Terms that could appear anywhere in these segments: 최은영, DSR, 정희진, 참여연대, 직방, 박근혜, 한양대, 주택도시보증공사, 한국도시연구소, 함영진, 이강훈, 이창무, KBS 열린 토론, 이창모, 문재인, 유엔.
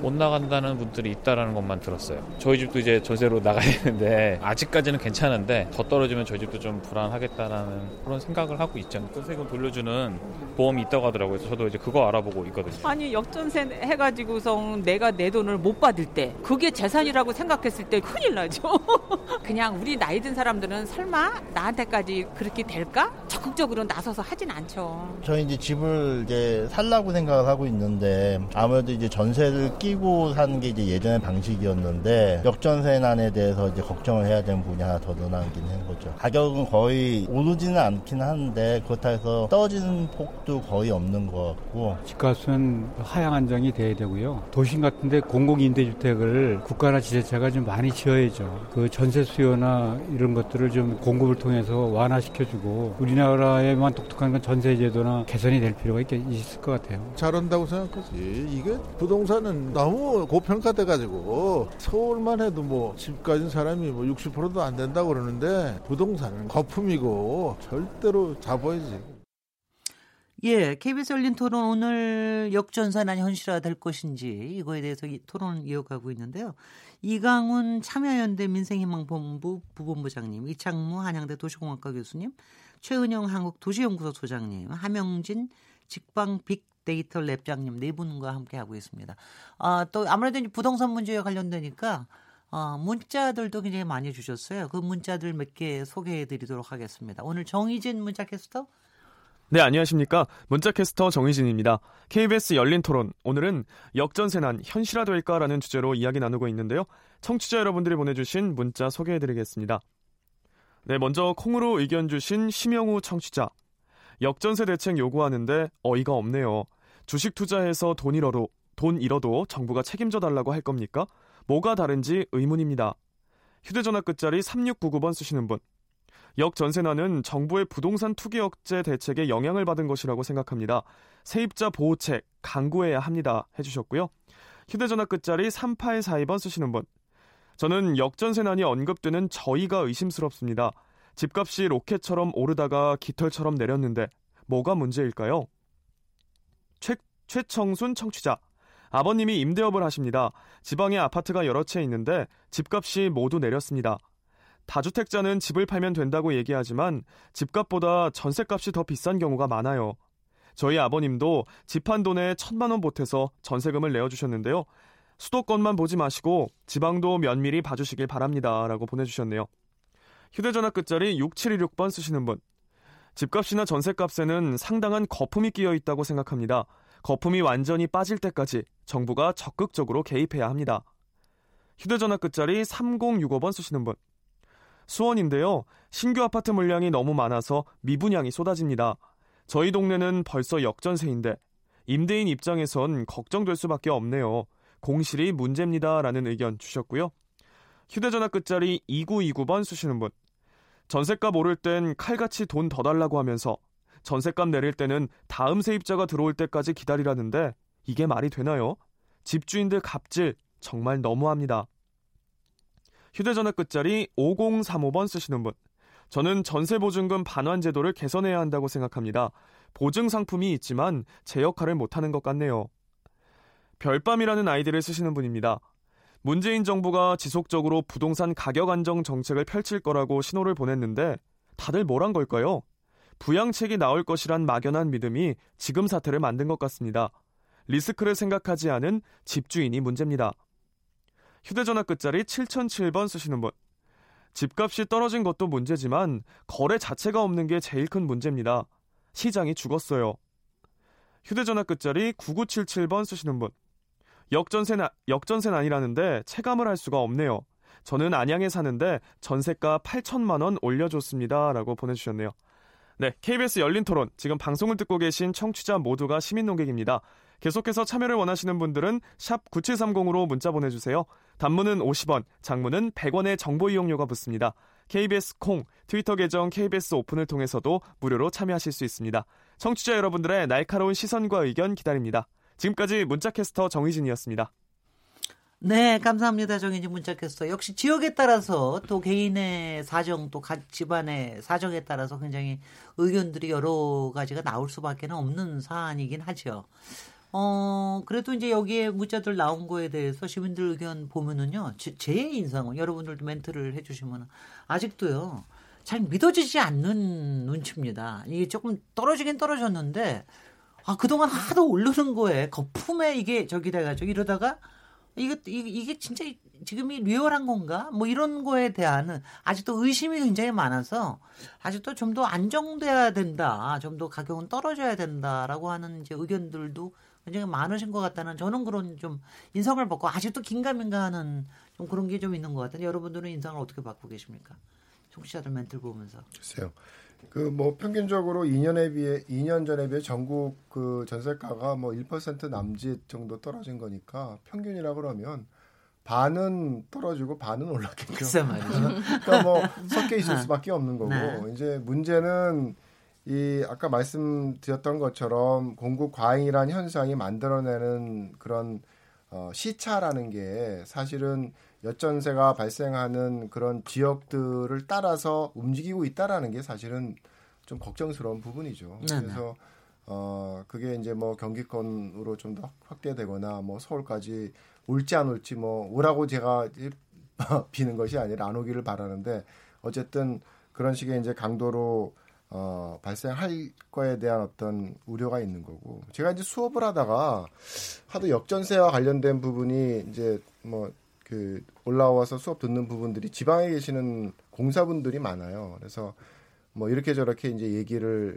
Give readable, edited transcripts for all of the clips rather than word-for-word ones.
못 나간다는 분들이 있다라는 것만 들었어요. 저희 집도 이제 전세로 나가야 되는데 아직까지는 괜찮은데 더 떨어지면 저희 집도 좀 불안하겠다라는 그런 생각을 하고 있죠. 전세금 돌려주는 보험이 있다고 하더라고요. 저도 이제 그거 알아보고 있거든요. 아니 역전세 해가지고서 내가 내 돈을 못 받을 때 그게 재산이라고 생각했을 때 큰일 나죠. 그냥 우리 나이 든 사람들은 설마 나한테까지 그렇게 될까? 적극적으로 나서서 하진 않죠. 저희 이제 집을 이제 살라고 생각을 하고 있는데 아무래도 이제 전세를 끼고 사는 게 이제 예전의 방식이었는데 역전세난에 대해서 이제 걱정을 해야 되는 부분이 하나 더 늘어나긴 한 거죠. 가격은 거의 오르지는 않긴 하는데 그렇다 해서 떨어지는 폭도 거의 없는 것 같고 집값은 하향 안정이 돼야 되고요. 도심 같은 데 공공임대주택을 국가나 지자체가 좀 많이 지어야죠. 그 전세 수요나 이런 것들을 좀 공급을 통해서 완화시켜주고 우리나라에만 독특한 건 전세 제도나 개선이 될 필요가 있을 것 같아요. 잘한다고 생각합니다. 이게 부동산은 너무 고평가돼가지고 서울만 해도 집 가진 사람이 60%도 안 된다고 그러는데 부동산은 거품이고 절대로 잡아야지. 예, KBS 열린 토론 오늘 역전세난이 현실화될 것인지 이거에 대해서 토론을 이어가고 있는데요. 이강훈 참여연대 민생희망본부 부본부장님, 이창무 한양대 도시공학과 교수님, 최은영 한국도시연구소 소장님, 함영진 직방 빅 데이터 랩장님 네 분과 함께하고 있습니다. 또 아무래도 이제 부동산 문제와 관련되니까 문자들도 굉장히 많이 주셨어요. 그 문자들 몇 개 소개해드리도록 하겠습니다. 오늘 정희진 문자캐스터. 네, 안녕하십니까. 문자캐스터 정희진입니다. KBS 열린 토론, 오늘은 역전세난 현실화될까라는 주제로 이야기 나누고 있는데요. 청취자 여러분들이 보내주신 문자 소개해드리겠습니다. 네, 먼저 콩으로 의견 주신 심영우 청취자. 역전세 대책 요구하는데 어이가 없네요. 주식 투자해서 돈 잃어도 정부가 책임져 달라고 할 겁니까? 뭐가 다른지 의문입니다. 휴대전화 끝자리 3699번 쓰시는 분. 역전세난은 정부의 부동산 투기 억제 대책에 영향을 받은 것이라고 생각합니다. 세입자 보호책 강구해야 합니다. 해주셨고요. 휴대전화 끝자리 3842번 쓰시는 분. 저는 역전세난이 언급되는 저희가 의심스럽습니다. 집값이 로켓처럼 오르다가 깃털처럼 내렸는데 뭐가 문제일까요? 최청순 청취자. 아버님이 임대업을 하십니다. 지방에 아파트가 여러 채 있는데 집값이 모두 내렸습니다. 다주택자는 집을 팔면 된다고 얘기하지만 집값보다 전세값이 더 비싼 경우가 많아요. 저희 아버님도 집 한 돈에 1,000만 원 보태서 전세금을 내어주셨는데요. 수도권만 보지 마시고 지방도 면밀히 봐주시길 바랍니다. 라고 보내주셨네요. 휴대전화 끝자리 6726번 쓰시는 분. 집값이나 전세값에는 상당한 거품이 끼어 있다고 생각합니다. 거품이 완전히 빠질 때까지 정부가 적극적으로 개입해야 합니다. 휴대전화 끝자리 3065번 쓰시는 분. 수원인데요. 신규 아파트 물량이 너무 많아서 미분양이 쏟아집니다. 저희 동네는 벌써 역전세인데 임대인 입장에선 걱정될 수밖에 없네요. 공실이 문제입니다. 라는 의견 주셨고요. 휴대전화 끝자리 2929번 쓰시는 분. 전셋값 오를 땐 칼같이 돈 더 달라고 하면서 전셋값 내릴 때는 다음 세입자가 들어올 때까지 기다리라는데 이게 말이 되나요? 집주인들 갑질 정말 너무합니다. 휴대전화 끝자리 5035번 쓰시는 분. 저는 전세보증금 반환 제도를 개선해야 한다고 생각합니다. 보증 상품이 있지만 제 역할을 못하는 것 같네요. 별밤이라는 아이디를 쓰시는 분입니다. 문재인 정부가 지속적으로 부동산 가격 안정 정책을 펼칠 거라고 신호를 보냈는데 다들 뭘 한 걸까요? 부양책이 나올 것이란 막연한 믿음이 지금 사태를 만든 것 같습니다. 리스크를 생각하지 않은 집주인이 문제입니다. 휴대전화 끝자리 7007번 쓰시는 분. 집값이 떨어진 것도 문제지만 거래 자체가 없는 게 제일 큰 문제입니다. 시장이 죽었어요. 휴대전화 끝자리 9977번 쓰시는 분. 역전세는 아니라는데 체감을 할 수가 없네요. 저는 안양에 사는데 전세가 8천만 원 올려줬습니다. 라고 보내주셨네요. 네, KBS 열린 토론. 지금 방송을 듣고 계신 청취자 모두가 시민 논객입니다. 계속해서 참여를 원하시는 분들은 샵 9730으로 문자 보내주세요. 단문은 50원, 장문은 100원의 정보 이용료가 붙습니다. KBS 콩, 트위터 계정 KBS 오픈을 통해서도 무료로 참여하실 수 있습니다. 청취자 여러분들의 날카로운 시선과 의견 기다립니다. 지금까지 문자캐스터 정희진이었습니다. 네, 감사합니다. 정희진 문자캐스터. 역시 지역에 따라서 또 개인의 사정, 또 각 집안의 사정에 따라서 굉장히 의견들이 여러 가지가 나올 수밖에 없는 사안이긴 하죠. 그래도 이제 여기에 문자들 나온 거에 대해서 시민들 의견 보면은요, 제 인상은 여러분들도 멘트를 해주시면 아직도요, 잘 믿어지지 않는 눈치입니다. 이게 조금 떨어지긴 떨어졌는데, 아, 그동안 하도 오르는 거에 거품에 이게 저기 돼가지고 이러다가 이게 진짜 지금이 리얼한 건가? 뭐 이런 거에 대한 아직도 의심이 굉장히 많아서 아직도 좀 더 안정돼야 된다. 좀 더 가격은 떨어져야 된다라고 하는 이제 의견들도 굉장히 많으신 것 같다는 저는 그런 좀 인상을 받고 아직도 긴가민가하는 좀 그런 게 좀 있는 것 같은데 여러분들은 인상을 어떻게 받고 계십니까? 청취자들 멘트를 보면서. 글쎄요. 그뭐 평균적으로 2년 전에 비해 전국 그 전세가가 뭐 1% 남짓 정도 떨어진 거니까 평균이라 그러면 반은 떨어지고 반은 올랐겠죠. 글쎄 말이죠. 그러니까 뭐 섞여 있을 수밖에 없는 거고 네. 이제 문제는 이 아까 말씀드렸던 것처럼 공급 과잉이란 현상이 만들어내는 그런 시차라는 게 사실은 역전세가 발생하는 그런 지역들을 따라서 움직이고 있다라는 게 사실은 좀 걱정스러운 부분이죠. 네네. 그래서 그게 이제 뭐 경기권으로 좀 더 확대되거나 뭐 서울까지 올지 안 올지 뭐 오라고 제가 비는 것이 아니라 안 오기를 바라는데 어쨌든 그런 식의 이제 강도로 발생할 거에 대한 어떤 우려가 있는 거고 제가 이제 수업을 하다가 하도 역전세와 관련된 부분이 이제 뭐 그 올라와서 수업 듣는 부분들이 지방에 계시는 공사분들이 많아요. 그래서 뭐 이렇게 저렇게 이제 얘기를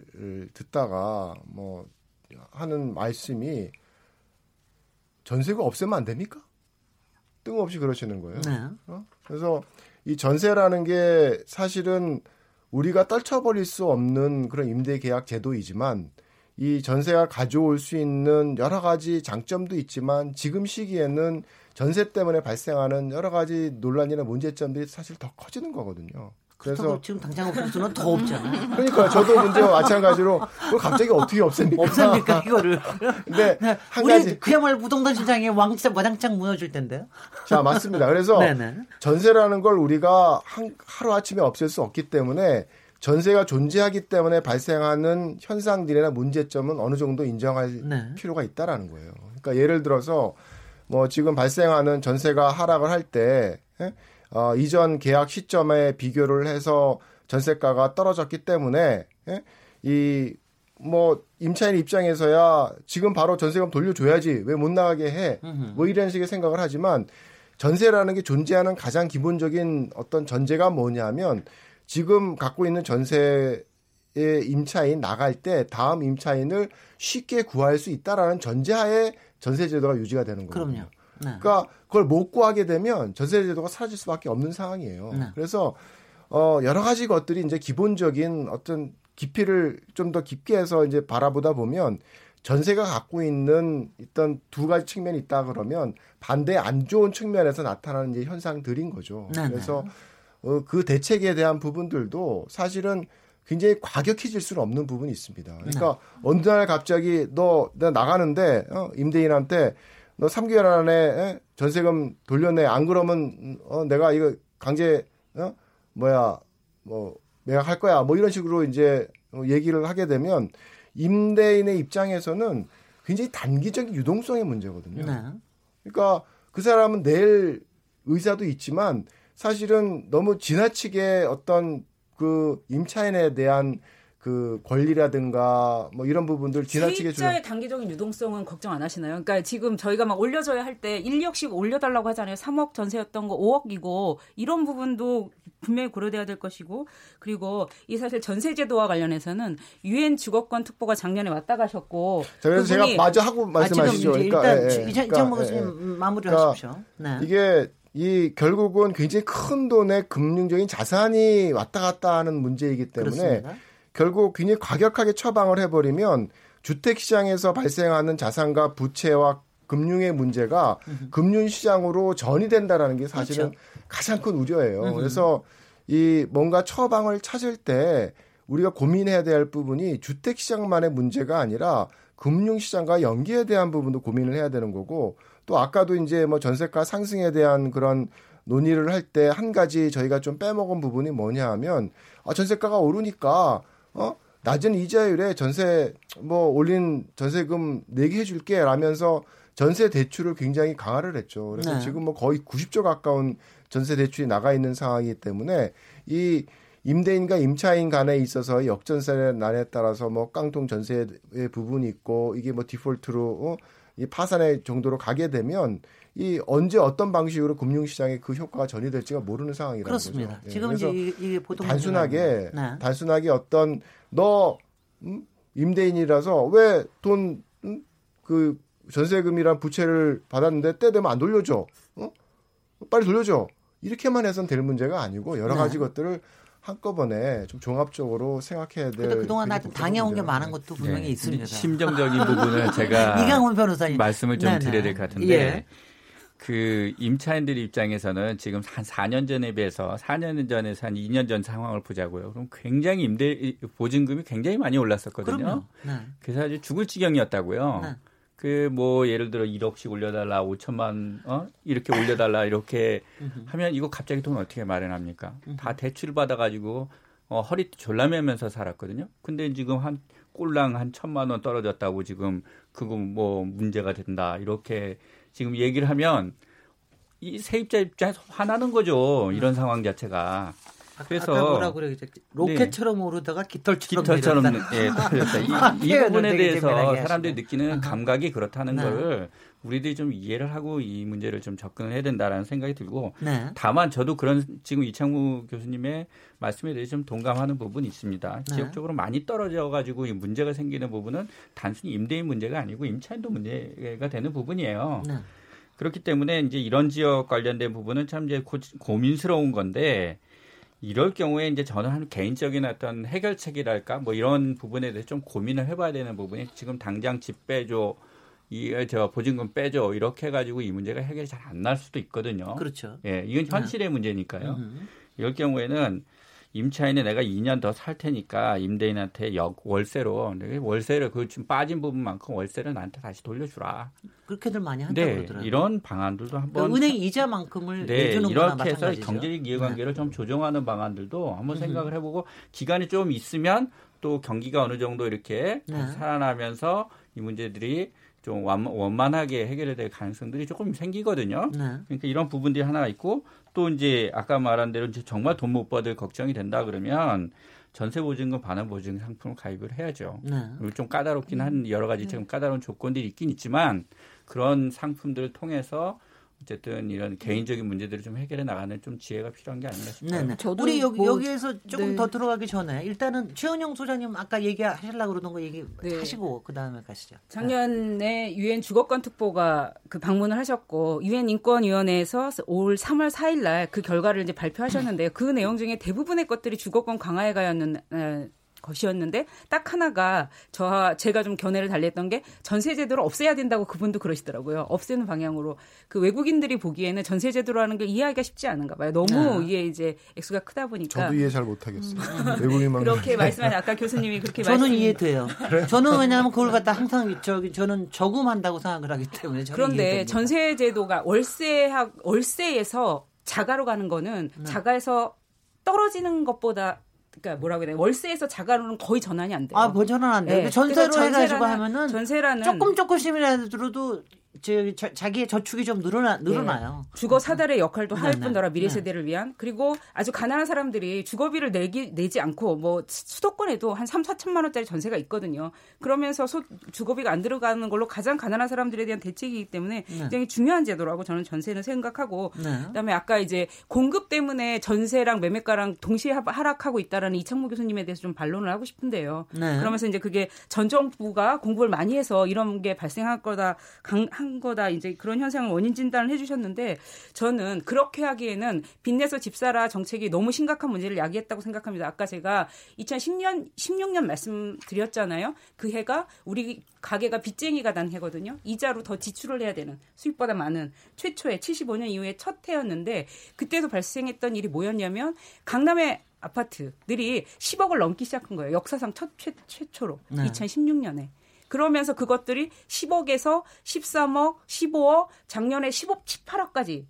듣다가 뭐 하는 말씀이 전세가 없애면 안 됩니까? 뜬금없이 그러시는 거예요. 네. 그래서 이 전세라는 게 사실은 우리가 떨쳐버릴 수 없는 그런 임대계약 제도이지만 이 전세가 가져올 수 있는 여러 가지 장점도 있지만 지금 시기에는 전세 때문에 발생하는 여러 가지 논란이나 문제점들이 사실 더 커지는 거거든요. 그래서 지금 당장 없을 수는 더 없잖아요. 그러니까 저도 문제 마찬가지로 그걸 갑자기 어떻게 없앱니까? 없앱니까 이거를? 근데 한 가지 그야말로 무등도시장에 와장창 무너질 텐데요. 자 맞습니다. 그래서 네네. 전세라는 걸 우리가 하루 아침에 없앨 수 없기 때문에 전세가 존재하기 때문에 발생하는 현상들이나 문제점은 어느 정도 인정할 네. 필요가 있다라는 거예요. 그러니까 예를 들어서. 뭐 지금 발생하는 전세가 하락을 할 때 이전 계약 시점에 비교를 해서 전세가가 떨어졌기 때문에 이 뭐 임차인 입장에서야 지금 바로 전세금 돌려줘야지 왜 못 나가게 해 뭐 이런 식의 생각을 하지만 전세라는 게 존재하는 가장 기본적인 어떤 전제가 뭐냐면 지금 갖고 있는 전세의 임차인 나갈 때 다음 임차인을 쉽게 구할 수 있다라는 전제하에 전세제도가 유지가 되는 거예요. 그럼요. 네. 그러니까 그걸 못 구하게 되면 전세제도가 사라질 수밖에 없는 상황이에요. 네. 그래서 여러 가지 것들이 이제 기본적인 어떤 깊이를 좀 더 깊게 해서 이제 바라보다 보면 전세가 갖고 있는 일단 두 가지 측면이 있다 그러면 반대 안 좋은 측면에서 나타나는 이제 현상들인 거죠. 네. 그래서 그 대책에 대한 부분들도 사실은 굉장히 과격해질 수는 없는 부분이 있습니다. 그러니까 어느 날 갑자기 내가 나가는데 임대인한테 너 3개월 안에 전세금 돌려내 안 그러면 내가 이거 강제 매각할 거야 이런 식으로 이제 얘기를 하게 되면 임대인의 입장에서는 굉장히 단기적인 유동성의 문제거든요. 네. 그러니까 그 사람은 내일 의사도 있지만 사실은 너무 지나치게 어떤 그 임차인에 대한 그 권리라든가 뭐 이런 부분들 지나치게 주입자의 단기적인 유동성은 걱정 안 하시나요? 그러니까 지금 저희가 막 올려줘야 할 때 1억씩 올려달라고 하잖아요. 3억 전세였던 거 5억이고 이런 부분도 분명히 고려돼야 될 것이고, 그리고 이 사실 전세제도와 관련해서는 유엔 주거권 특보가 작년에 왔다 가셨고, 그래서 제가 마저 하고 말씀하시죠. 그러니까 이창모 교수님 마무리하십시오. 네. 이게 이 결국은 굉장히 큰 돈의 금융적인 자산이 왔다 갔다 하는 문제이기 때문에 그렇습니다. 결국 굉장히 과격하게 처방을 해버리면 주택시장에서 발생하는 자산과 부채와 금융의 문제가 금융시장으로 전이된다라는 게 사실은 그렇죠. 가장 큰 우려예요. 그래서 이 뭔가 처방을 찾을 때 우리가 고민해야 될 부분이 주택시장만의 문제가 아니라 금융시장과 연계에 대한 부분도 고민을 해야 되는 거고, 또 아까도 이제 뭐 전세가 상승에 대한 그런 논의를 할 때 한 가지 저희가 좀 빼먹은 부분이 뭐냐 하면, 아, 전세가가 오르니까 낮은 이자율에 전세 뭐 올린 전세금 내게 해줄게 라면서 전세 대출을 굉장히 강화를 했죠. 그래서 네. 지금 뭐 거의 90조 가까운 전세 대출이 나가 있는 상황이기 때문에 이 임대인과 임차인 간에 있어서 역전세 난에 따라서 뭐 깡통 전세의 부분이 있고, 이게 뭐 디폴트로 이 파산의 정도로 가게 되면 이 언제 어떤 방식으로 금융시장에 그 효과가 전이될지가 모르는 상황이라는 그렇습니다. 거죠. 지금 이제 이게 보통 단순하게 네. 단순하게 어떤 너 임대인이라서 왜 돈 그 전세금이랑 부채를 받았는데 때 되면 안 돌려줘, 빨리 돌려줘, 이렇게만 해서는 될 문제가 아니고 여러 가지 네. 것들을 한꺼번에 좀 종합적으로 생각해야 될. 그런데 그동안 나 당해온 게 많은 것도 분명히 네. 있습니다. 심정적인 부분은 제가 이강훈 변호사님 말씀을 좀 드려야 될 것 같은데 예. 그 임차인들 입장에서는 지금 한 4년 전에 비해서 4년 전에서 한 2년 전 상황을 보자고요. 그럼 굉장히 임대 보증금이 굉장히 많이 올랐었거든요. 네. 그래서 아주 죽을 지경이었다고요. 네. 그 뭐 예를 들어 1억씩 올려달라, 5천만 이렇게 올려달라 이렇게 하면 이거 갑자기 돈 어떻게 마련합니까? 다 대출 받아가지고 허리 졸라매면서 살았거든요. 근데 지금 한 꼴랑 한 1,000만 원 떨어졌다고 지금 그거 뭐 문제가 된다 이렇게 지금 얘기를 하면 이 세입자 입장에서 화나는 거죠. 이런 상황 자체가. 그래서 아까 뭐라고 그랬지? 로켓처럼 네. 오르다가 깃털처럼 예, 떨어졌다. 이 부분에 대해서 사람들이 느끼는 감각이 그렇다는 네. 거를 우리들이 좀 이해를 하고 이 문제를 좀 접근을 해야 된다라는 생각이 들고 네. 다만 저도 그런 지금 이창무 교수님의 말씀에 대해 좀 동감하는 부분이 있습니다. 네. 지역적으로 많이 떨어져가지고 이 문제가 생기는 부분은 단순히 임대인 문제가 아니고 임차인도 문제가 되는 부분이에요. 네. 그렇기 때문에 이제 이런 지역 관련된 부분은 참 이제 고민스러운 건데. 이럴 경우에 이제 저는 한 개인적인 어떤 해결책이랄까 뭐 이런 부분에 대해서 좀 고민을 해봐야 되는 부분이 지금 당장 집 빼줘, 저 보증금 빼줘 이렇게 해가지고 이 문제가 해결이 잘 안 날 수도 있거든요. 그렇죠. 예, 이건 현실의 문제니까요. 이럴 경우에는 임차인은 내가 2년 더 살 테니까 임대인한테 월세로 그 지금 빠진 부분만큼 월세를 나한테 다시 돌려주라. 그렇게들 많이 한다고 네, 그러더라고요. 이런 방안들도 한번 그러니까 은행 이자만큼을 네, 내주는구나 마찬가지죠. 이렇게 해서 경제적 이해관계를 네. 좀 조정하는 방안들도 한번 생각을 해보고 기간이 좀 있으면 또 경기가 어느 정도 이렇게 네. 살아나면서 이 문제들이 좀 원만하게 해결이 될 가능성들이 조금 생기거든요. 네. 그러니까 이런 부분들이 하나 있고 또 이제 아까 말한 대로 이제 정말 돈 못 받을 걱정이 된다 그러면 전세 보증금 반환 보증 상품을 가입을 해야죠. 네. 좀 까다롭긴 한 여러 가지 지금 까다로운 조건들이 있긴 있지만 그런 상품들을 통해서 어쨌든 이런 개인적인 문제들을 좀 해결해 나가는 좀 지혜가 필요한 게 아닌가 싶어요. 네, 우리 여기에서 조금 네. 더 들어가기 전에 일단은 최은영 소장님 아까 얘기하시려고 그러던 거 얘기 네. 하시고 그다음에 가시죠. 작년에 유엔 주거권 특보가 그 방문을 하셨고 유엔 인권위원회에서 올 3월 4일 날 그 결과를 이제 발표하셨는데요. 그 내용 중에 대부분의 것들이 주거권 강화에 관한 것이었는데 딱 하나가 제가 좀 견해를 달랬던 게 전세제도를 없애야 된다고 그분도 그러시더라고요. 없애는 방향으로. 그 외국인들이 보기에는 전세제도라는 걸 이해하기가 쉽지 않은가 봐요. 너무 네. 이게 이제 액수가 크다 보니까. 저도 이해 잘 못하겠어요. 외국인만 그렇게 말씀하신 아까 교수님이 그렇게 말씀. 저는 이해돼요. 그래? 저는 왜냐하면 그걸 갖다 항상 저는 저금한다고 생각을 하기 때문에. 그런데 전세제도가 월세에서 자가로 가는 거는 네. 자가에서 떨어지는 것보다. 그러니까 뭐라고 해야 되나? 월세에서 자가로는 거의 전환이 안 돼요. 아, 뭐 전환 안 돼요. 네. 전세로 해가지고 하면은 전세라는 조금씩이라도 자기의 저축이 좀 늘어나요. 주거 사달의 역할도 할 뿐더러 미래 세대를 위한, 그리고 아주 가난한 사람들이 주거비를 내지 않고 뭐 수도권에도 한 3, 4천만 원짜리 전세가 있거든요. 그러면서 주거비가 안 들어가는 걸로 가장 가난한 사람들에 대한 대책이기 때문에 굉장히 중요한 제도라고 저는 전세는 생각하고, 그다음에 아까 이제 공급 때문에 전세랑 매매가랑 동시에 하락하고 있다라는 이창모 교수님에 대해서 좀 반론을 하고 싶은데요. 그러면서 이제 그게 전 정부가 공부를 많이 해서 이런 게 발생한 거다, 한 거다, 이제 그런 현상을 원인 진단을 해주셨는데, 저는 그렇게 하기에는 빚내서 집사라 정책이 너무 심각한 문제를 야기했다고 생각합니다. 아까 제가 2010년, 16년 말씀드렸잖아요. 그 해가 우리 가계가 빚쟁이가 난 해거든요. 이자로 더 지출을 해야 되는, 수입보다 많은 최초의 75년 이후의 첫 해였는데, 그때도 발생했던 일이 뭐였냐면 강남의 아파트들이 10억을 넘기 시작한 거예요. 역사상 최초로 2016년에. 그러면서 그것들이 10억에서 13억, 15억, 작년에 18억까지.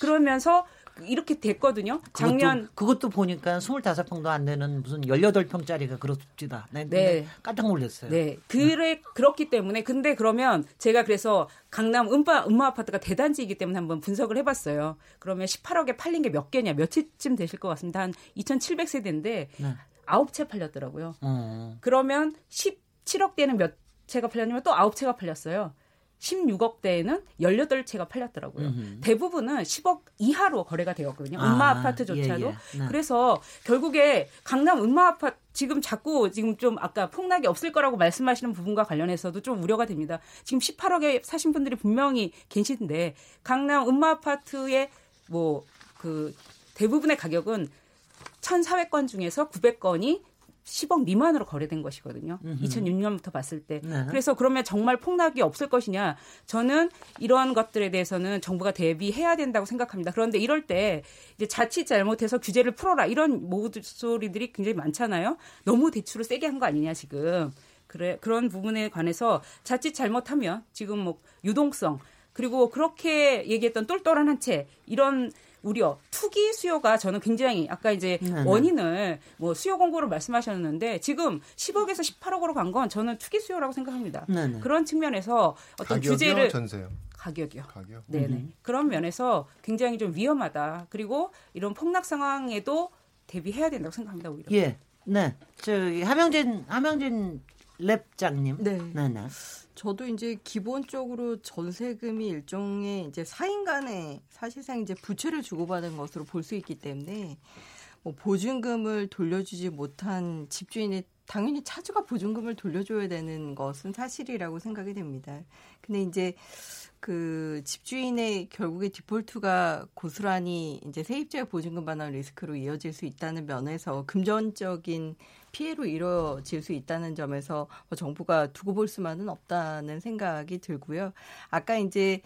그러면서 이렇게 됐거든요. 작년 그것도 보니까 25평도 안 되는 무슨 18평짜리가 그렇습니다. 네. 깜짝 놀랐어요. 네. 그렇기 때문에, 근데 그러면 제가 그래서 강남 음마 아파트가 대단지이기 때문에 한번 분석을 해봤어요. 그러면 18억에 팔린 게 몇 개냐, 며칠쯤 되실 것 같습니다. 한 2,700세대인데 9채 팔렸더라고요. 그러면 17억대는 몇 채가 팔렸냐면 또 9채가 팔렸어요. 16억대에는 18채가 팔렸더라고요. 대부분은 10억 이하로 거래가 되었거든요. 음마 아파트조차도. 네. 그래서 결국에 강남 음마 아파트 지금 좀 아까 폭락이 없을 거라고 말씀하시는 부분과 관련해서도 좀 우려가 됩니다. 지금 18억에 사신 분들이 분명히 계신데, 강남 음마 아파트의 뭐 그 대부분의 가격은 1,400건 중에서 900건이 10억 미만으로 거래된 것이거든요. 2006년부터 봤을 때. 그래서 그러면 정말 폭락이 없을 것이냐. 저는 이러한 것들에 대해서는 정부가 대비해야 된다고 생각합니다. 그런데 이럴 때 이제 자칫 잘못해서 규제를 풀어라, 이런 목소리들이 굉장히 많잖아요. 너무 대출을 세게 한 거 아니냐 지금. 그런 부분에 관해서 자칫 잘못하면 지금 뭐 유동성, 그리고 그렇게 얘기했던 똘똘한 한 채, 이런 우려, 투기 수요가 저는 굉장히 아까 이제 원인을 뭐 수요 공고로 말씀하셨는데, 지금 10억에서 18억으로 간 건 저는 투기 수요라고 생각합니다. 그런 측면에서 어떤 가격이요, 규제를 전세요? 가격이요. 그런 면에서 굉장히 좀 위험하다. 그리고 이런 폭락 상황에도 대비해야 된다고 생각합니다. 오히려. 예, 네. 저기 함영진 랩장님. 네. 저도 이제 기본적으로 전세금이 일종의 이제 4인 간에 사실상 이제 부채를 주고받은 것으로 볼 수 있기 때문에, 뭐 보증금을 돌려주지 못한 집주인이 당연히 차주가 보증금을 돌려줘야 되는 것은 사실이라고 생각이 됩니다. 근데 이제 그 집주인의 결국에 디폴트가 고스란히 이제 세입자의 보증금 반환 리스크로 이어질 수 있다는 면에서 금전적인 피해로 이뤄질 수 있다는 점에서 정부가 두고 볼 수만은 없다는 생각이 들고요. 아까 이제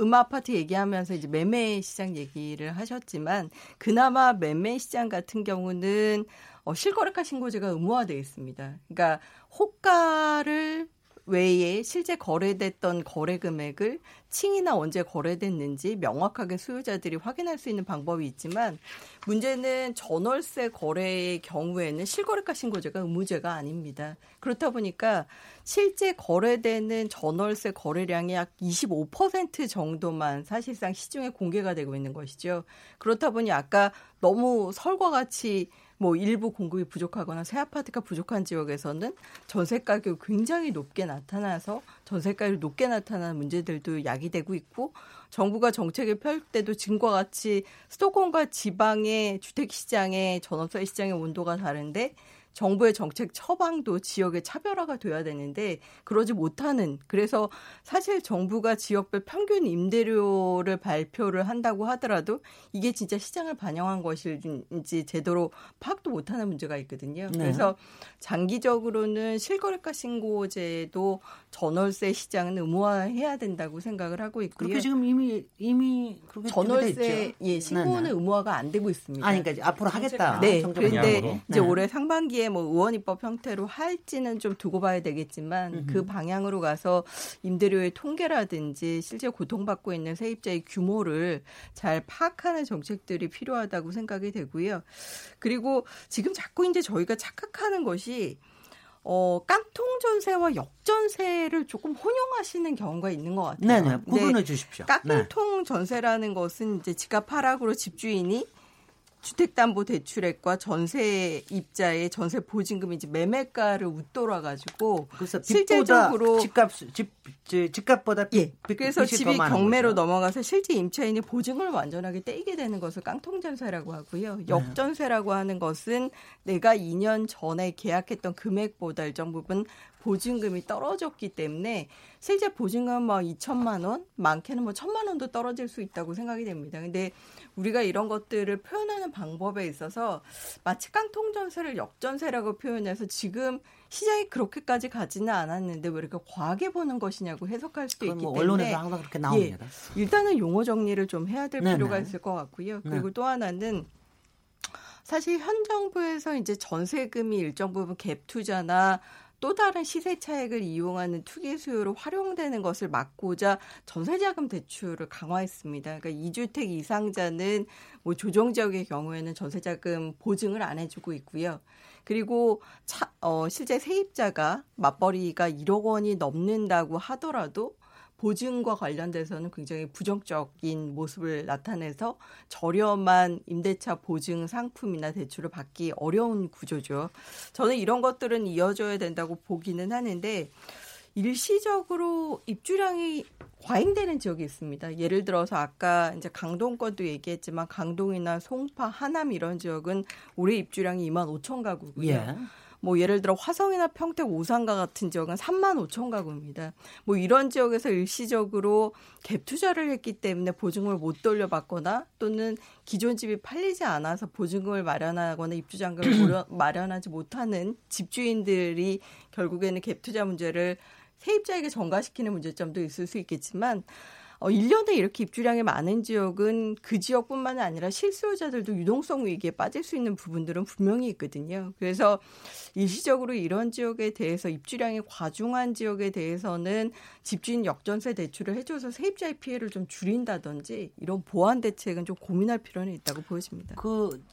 음마 아파트 얘기하면서 이제 매매 시장 얘기를 하셨지만, 그나마 매매 시장 같은 경우는 실거래가 신고제가 의무화되어 있습니다. 그러니까 호가를 외에 실제 거래됐던 거래 금액을 칭이나 언제 거래됐는지 명확하게 수요자들이 확인할 수 있는 방법이 있지만, 문제는 전월세 거래의 경우에는 실거래가 신고제가 의무제가 아닙니다. 그렇다 보니까 실제 거래되는 전월세 거래량의 약 25% 정도만 사실상 시중에 공개가 되고 있는 것이죠. 그렇다 보니 아까 너무 설과 같이 뭐 일부 공급이 부족하거나 새 아파트가 부족한 지역에서는 전세 가격이 굉장히 높게 나타나서 전세 가격이 높게 나타나는 문제들도 야기되고 있고, 정부가 정책을 펼 때도 지금과 같이 수도권과 지방의 주택시장의 전월세 시장의 온도가 다른데, 정부의 정책 처방도 지역의 차별화가 돼야 되는데 그러지 못하는, 그래서 사실 정부가 지역별 평균 임대료를 발표를 한다고 하더라도 이게 진짜 시장을 반영한 것인지 제대로 파악도 못하는 문제가 있거든요. 그래서 장기적으로는 실거래가 신고제도 전월세 시장은 의무화해야 된다고 생각을 하고 있고요. 그렇게 지금 이미 그렇게 전월세 신고는 의무화가 안 되고 있습니다. 아니, 그러니까 앞으로 하겠다. 그런데 이제 올해 상반기에 뭐 의원 입법 형태로 할지는 좀 두고 봐야 되겠지만 그 방향으로 가서 임대료의 통계라든지 실제 고통받고 있는 세입자의 규모를 잘 파악하는 정책들이 필요하다고 생각이 되고요. 그리고 지금 자꾸 이제 저희가 착각하는 것이 깡통전세와 역전세를 조금 혼용하시는 경우가 있는 것 같아요. 네네, 구분해 주십시오. 깡통전세라는 것은 이제 집값 하락으로 집주인이 주택담보대출액과 전세 입자의 전세 보증금 이제 매매가를 웃돌아가지고 실제적으로 집값보다 그래서 집이 경매로 넘어가서 실제 임차인이 보증을 완전하게 떼이게 되는 것을 깡통전세라고 하고요. 역전세라고 하는 것은 내가 2년 전에 계약했던 금액보다 일정 부분 보증금이 떨어졌기 때문에 실제 보증금 뭐 2천만 원, 많게는 뭐 1천만 원도 떨어질 수 있다고 생각이 됩니다. 근데 우리가 이런 것들을 표현하는 방법에 있어서 마치 깡통전세를 역전세라고 표현해서 지금 시장이 그렇게까지 가지는 않았는데 왜 이렇게 과하게 보는 것이냐고 해석할 수도 있기 때문에 언론에서 항상 그렇게 나옵니다. 예, 일단은 용어 정리를 좀 해야 될 필요가 있을 것 같고요. 그리고 또 하나는 사실 현 정부에서 이제 전세금이 일정 부분 갭 투자나 또 다른 시세 차익을 이용하는 투기 수요로 활용되는 것을 막고자 전세자금 대출을 강화했습니다. 그러니까 2주택 이상자는 뭐 조정 지역의 경우에는 전세자금 보증을 안 해주고 있고요. 그리고 실제 세입자가 맞벌이가 1억 원이 넘는다고 하더라도 보증과 관련돼서는 굉장히 부정적인 모습을 나타내서 저렴한 임대차 보증 상품이나 대출을 받기 어려운 구조죠. 저는 이런 것들은 이어져야 된다고 보기는 하는데 일시적으로 입주량이 과잉되는 지역이 있습니다. 예를 들어서 아까 이제 강동권도 얘기했지만 강동이나 송파, 하남 이런 지역은 올해 입주량이 2만 5천 가구고요. 예. 뭐 예를 들어 화성이나 평택, 오산과 같은 지역은 3만 5천 가구입니다. 뭐 이런 지역에서 일시적으로 갭 투자를 했기 때문에 보증금을 못 돌려받거나 또는 기존 집이 팔리지 않아서 보증금을 마련하거나 입주자금을 마련하지 못하는 집주인들이 결국에는 갭 투자 문제를 세입자에게 전가시키는 문제점도 있을 수 있겠지만 1년에 이렇게 입주량이 많은 지역은 그 지역뿐만 아니라 실수요자들도 유동성 위기에 빠질 수 있는 부분들은 분명히 있거든요. 그래서 일시적으로 이런 지역에 대해서 입주량이 과중한 지역에 대해서는 집주인 역전세 대출을 해줘서 세입자의 피해를 좀 줄인다든지 이런 보완 대책은 좀 고민할 필요는 있다고 보여집니다.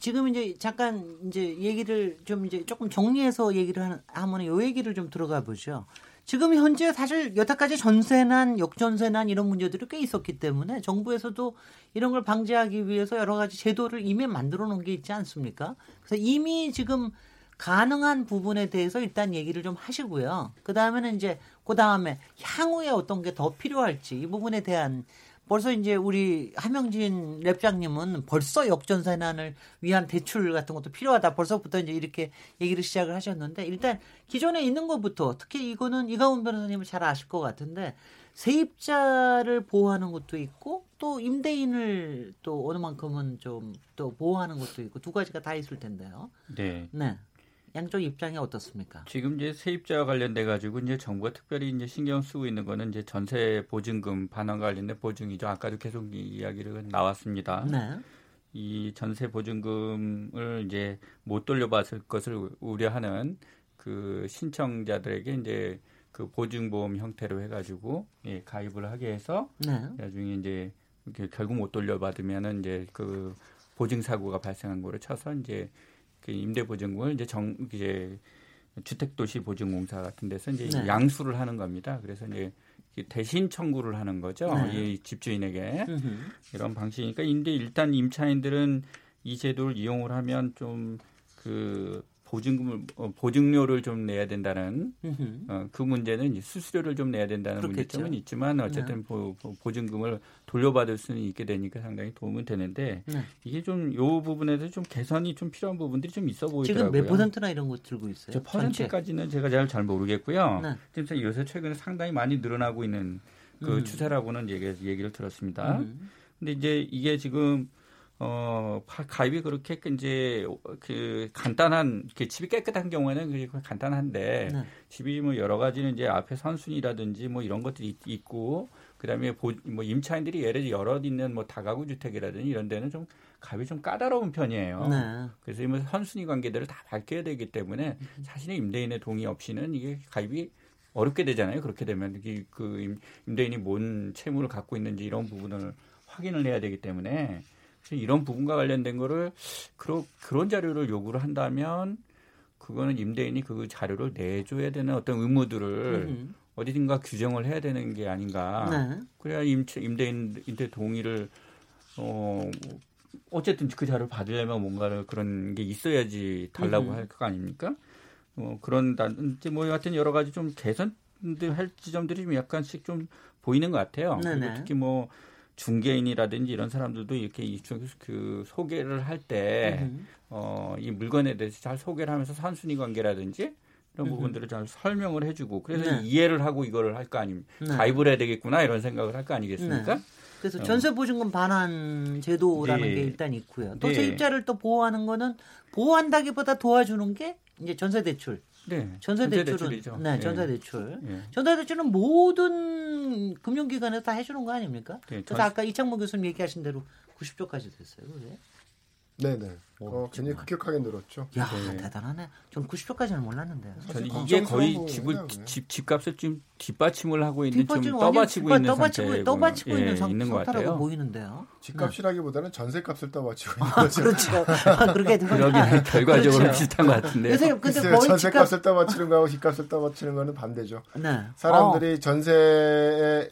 지금 이제 잠깐 이제 얘기를 좀 이제 조금 정리해서 얘기를 하면 요 얘기를 좀 들어가 보죠. 지금 현재 사실 여태까지 전세난, 역전세난 이런 문제들이 꽤 있었기 때문에 정부에서도 이런 걸 방지하기 위해서 여러 가지 제도를 이미 만들어 놓은 게 있지 않습니까? 그래서 이미 지금 가능한 부분에 대해서 일단 얘기를 좀 하시고요. 그다음에는 이제 그다음에 향후에 어떤 게 더 필요할지 이 부분에 대한 벌써 이제 우리 함영진 랩장님은 벌써 역전세난을 위한 대출 같은 것도 필요하다. 벌써부터 이제 이렇게 얘기를 시작을 하셨는데 일단 기존에 있는 것부터 특히 이거는 이가훈 변호사님을 잘 아실 것 같은데 세입자를 보호하는 것도 있고 또 임대인을 또 어느 만큼은 좀 또 보호하는 것도 있고 두 가지가 다 있을 텐데요. 네. 양쪽 입장이 어떻습니까? 지금 이제 세입자와 관련돼 가지고 이제 정부가 특별히 이제 신경 쓰고 있는 거는 이제 전세 보증금 반환과 관련된 보증이죠. 아까도 계속 이야기를 나왔습니다. 네. 이 전세 보증금을 이제 못 돌려받을 것을 우려하는 그 신청자들에게 이제 그 보증보험 형태로 해가지고 가입을 하게 해서 나중에 이제 결국 못 돌려받으면은 이제 그 보증 사고가 발생한 거를 쳐서 이제 그 임대보증금을 이제 주택도시보증공사 같은 데서 이제 양수를 하는 겁니다. 그래서 이제 대신 청구를 하는 거죠. 이 집주인에게 이런 방식이니까. 근데 일단 임차인들은 이 제도를 이용을 하면 좀 그 보증료를 좀 내야 된다는 그 문제는 수수료를 좀 내야 된다는 그렇겠죠. 문제점은 있지만 어쨌든 보증금을 돌려받을 수는 있게 되니까 상당히 도움은 되는데 이게 좀 요 부분에서 좀 개선이 좀 필요한 부분들이 좀 있어 보이더라고요. 지금 몇 퍼센트나 이런 거 들고 있어요? 저 퍼센트까지는 제가 잘 모르겠고요. 지금 요새 최근에 상당히 많이 늘어나고 있는 그 추세라고는 얘기를 들었습니다. 근데 이제 이게 지금 가입이 그렇게 이제 그 간단한 그 집이 깨끗한 경우에는 그 간단한데 집이 뭐 여러 가지는 이제 앞에 선순위라든지 뭐 이런 것들이 있고 그다음에 뭐 임차인들이 예를 들어 여러 있는 뭐 다가구 주택이라든지 이런 데는 좀 가입이 좀 까다로운 편이에요. 그래서 뭐 선순위 관계들을 다 밝혀야 되기 때문에 사실은 임대인의 동의 없이는 이게 가입이 어렵게 되잖아요. 그렇게 되면 그 임대인이 뭔 채무를 갖고 있는지 이런 부분을 확인을 해야 되기 때문에. 이런 부분과 관련된 거를 그런 자료를 요구를 한다면 그거는 임대인이 그 자료를 내줘야 되는 어떤 의무들을 어디든가 규정을 해야 되는 게 아닌가. 네. 그래야 임대인한테 동의를 어쨌든 그 자료를 받으려면 뭔가 그런 게 있어야지 달라고 할 거 아닙니까? 그런 여하튼 여러 가지 좀 개선할 지점들이 좀 약간씩 좀 보이는 것 같아요. 그리고 특히 뭐 중개인이라든지 이런 사람들도 이렇게 그 소개를 할 때 이 물건에 대해서 잘 소개를 하면서 산순위 관계라든지 이런 부분들을 잘 설명을 해주고 그래서 이해를 하고 이거를 할 거 아닙니까? 가입을 해야 되겠구나 이런 생각을 할 거 아니겠습니까? 네. 그래서 전세보증금 반환 제도라는 게 일단 있고요. 도세입자를 또 보호하는 거는 보호한다기보다 도와주는 게 이제 전세대출. 네, 전세대출은 전세대출. 네. 전세대출은 모든 금융기관에서 다 해주는 거 아닙니까? 네, 그래서 아까 이창모 교수님 얘기하신 대로 90조까지 됐어요. 그게? 네네. 굉장히 급격하게 늘었죠. 야 대단하네. 전 90조까지는 몰랐는데요. 저는 이게 거의 집값을 지금 뒷받침을 하고 있는 좀 떠받치고 있는 상태라고 보이는데요. 집값이라기보다는 전세값을 떠받치고 있는 거죠. 그렇죠. 그렇게 되면 결과적으로 비슷한 것 같은데요. 전세값을 떠받치는 거하고 집값을 떠받치는 거는 반대죠. 네. 사람들이 전세에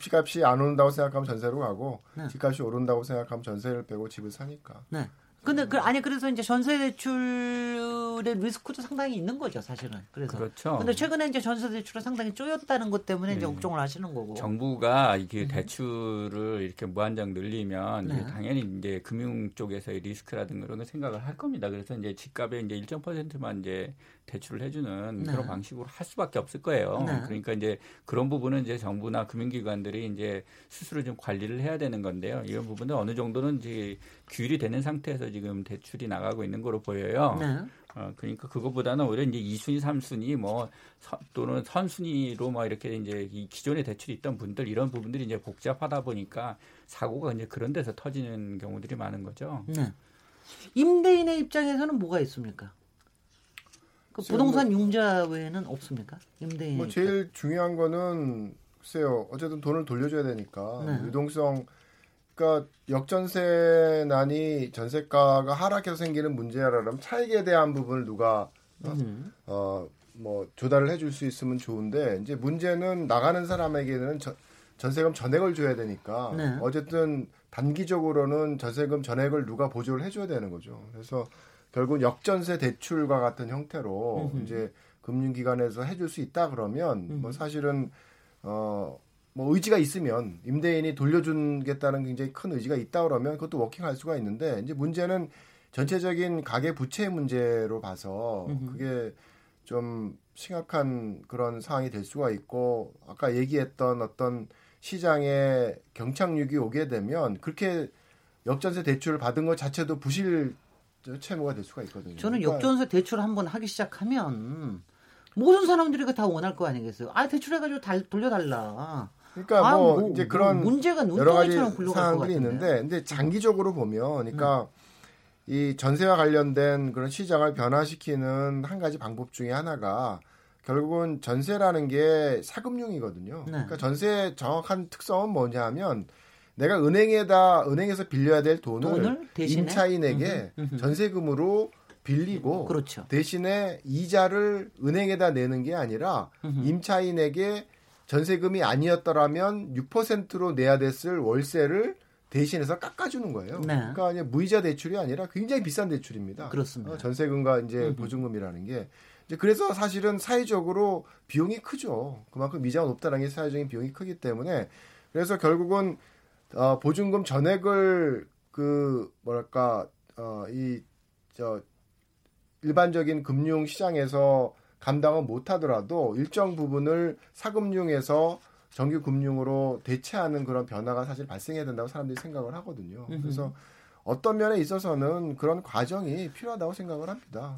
집값이 안 오른다고 생각하면 전세로 가고 집값이 오른다고 생각하면 전세를 빼고 집을 사니까. 네. 근데 그래서 이제 전세 대출의 리스크도 상당히 있는 거죠, 사실은. 그래서. 그렇죠. 근데 최근에 이제 전세 대출을 상당히 쪼였다는 것 때문에 이제 걱정을 하시는 거고. 정부가 이게 대출을 이렇게 무한정 늘리면 이제 당연히 이제 금융 쪽에서의 리스크라든가 그런 생각을 할 겁니다. 그래서 이제 집값에 이제 1.5%만 이제 대출을 해주는 그런 방식으로 할 수밖에 없을 거예요. 그러니까 이제 그런 부분은 이제 정부나 금융기관들이 이제 스스로 좀 관리를 해야 되는 건데요. 이런 부분은 어느 정도는 이제 규율이 되는 상태에서 지금 대출이 나가고 있는 거로 보여요. 그러니까 그거보다는 오히려 이제 2순위, 3순위 또는 선순위로 이렇게 이제 이 기존에 대출이 있던 분들 이런 부분들이 이제 복잡하다 보니까 사고가 이제 그런 데서 터지는 경우들이 많은 거죠. 네. 임대인의 입장에서는 뭐가 있습니까? 그 부동산 융자 외에는 없습니까? 임대인. 뭐 제일 중요한 거는 글쎄요. 어쨌든 돈을 돌려줘야 되니까 유동성. 그러니까 역전세난이 전세가가 하락해서 생기는 문제라면 차익에 대한 부분을 누가 조달을 해줄 수 있으면 좋은데 이제 문제는 나가는 사람에게는 전세금 전액을 줘야 되니까 어쨌든 단기적으로는 전세금 전액을 누가 보조를 해줘야 되는 거죠. 그래서 결국 역전세 대출과 같은 형태로 이제 금융기관에서 해줄 수 있다 그러면 사실은 의지가 있으면 임대인이 돌려주겠다는 굉장히 큰 의지가 있다 그러면 그것도 워킹할 수가 있는데 이제 문제는 전체적인 가계 부채 문제로 봐서 그게 좀 심각한 그런 상황이 될 수가 있고 아까 얘기했던 어떤 시장의 경착륙이 오게 되면 그렇게 역전세 대출을 받은 것 자체도 부실 채무가 될 수가 있거든요. 저는 역전세 대출 한번 하기 시작하면 모든 사람들이 다 원할 거 아니겠어요? 대출해가지고 돌려달라. 그러니까 이제 그런 문제가 여러 가지 사항들이 있는데, 근데 장기적으로 보면, 그러니까 이 전세와 관련된 그런 시장을 변화시키는 한 가지 방법 중에 하나가 결국은 전세라는 게 사금융이거든요. 그러니까 전세의 정확한 특성은 뭐냐면. 내가 은행에서 빌려야 될 돈을 대신에? 임차인에게 전세금으로 빌리고 그렇죠. 대신에 이자를 은행에다 내는 게 아니라 임차인에게 전세금이 아니었더라면 6%로 내야 됐을 월세를 대신해서 깎아주는 거예요. 그러니까 무이자 대출이 아니라 굉장히 비싼 대출입니다. 그렇습니다. 전세금과 이제 보증금이라는 게. 그래서 사실은 사회적으로 비용이 크죠. 그만큼 이자가 높다는 게 사회적인 비용이 크기 때문에 그래서 결국은 보증금 전액을 일반적인 금융 시장에서 감당은 못하더라도 일정 부분을 사금융에서 정규 금융으로 대체하는 그런 변화가 사실 발생해야 된다고 사람들이 생각을 하거든요. 그래서 어떤 면에 있어서는 그런 과정이 필요하다고 생각을 합니다.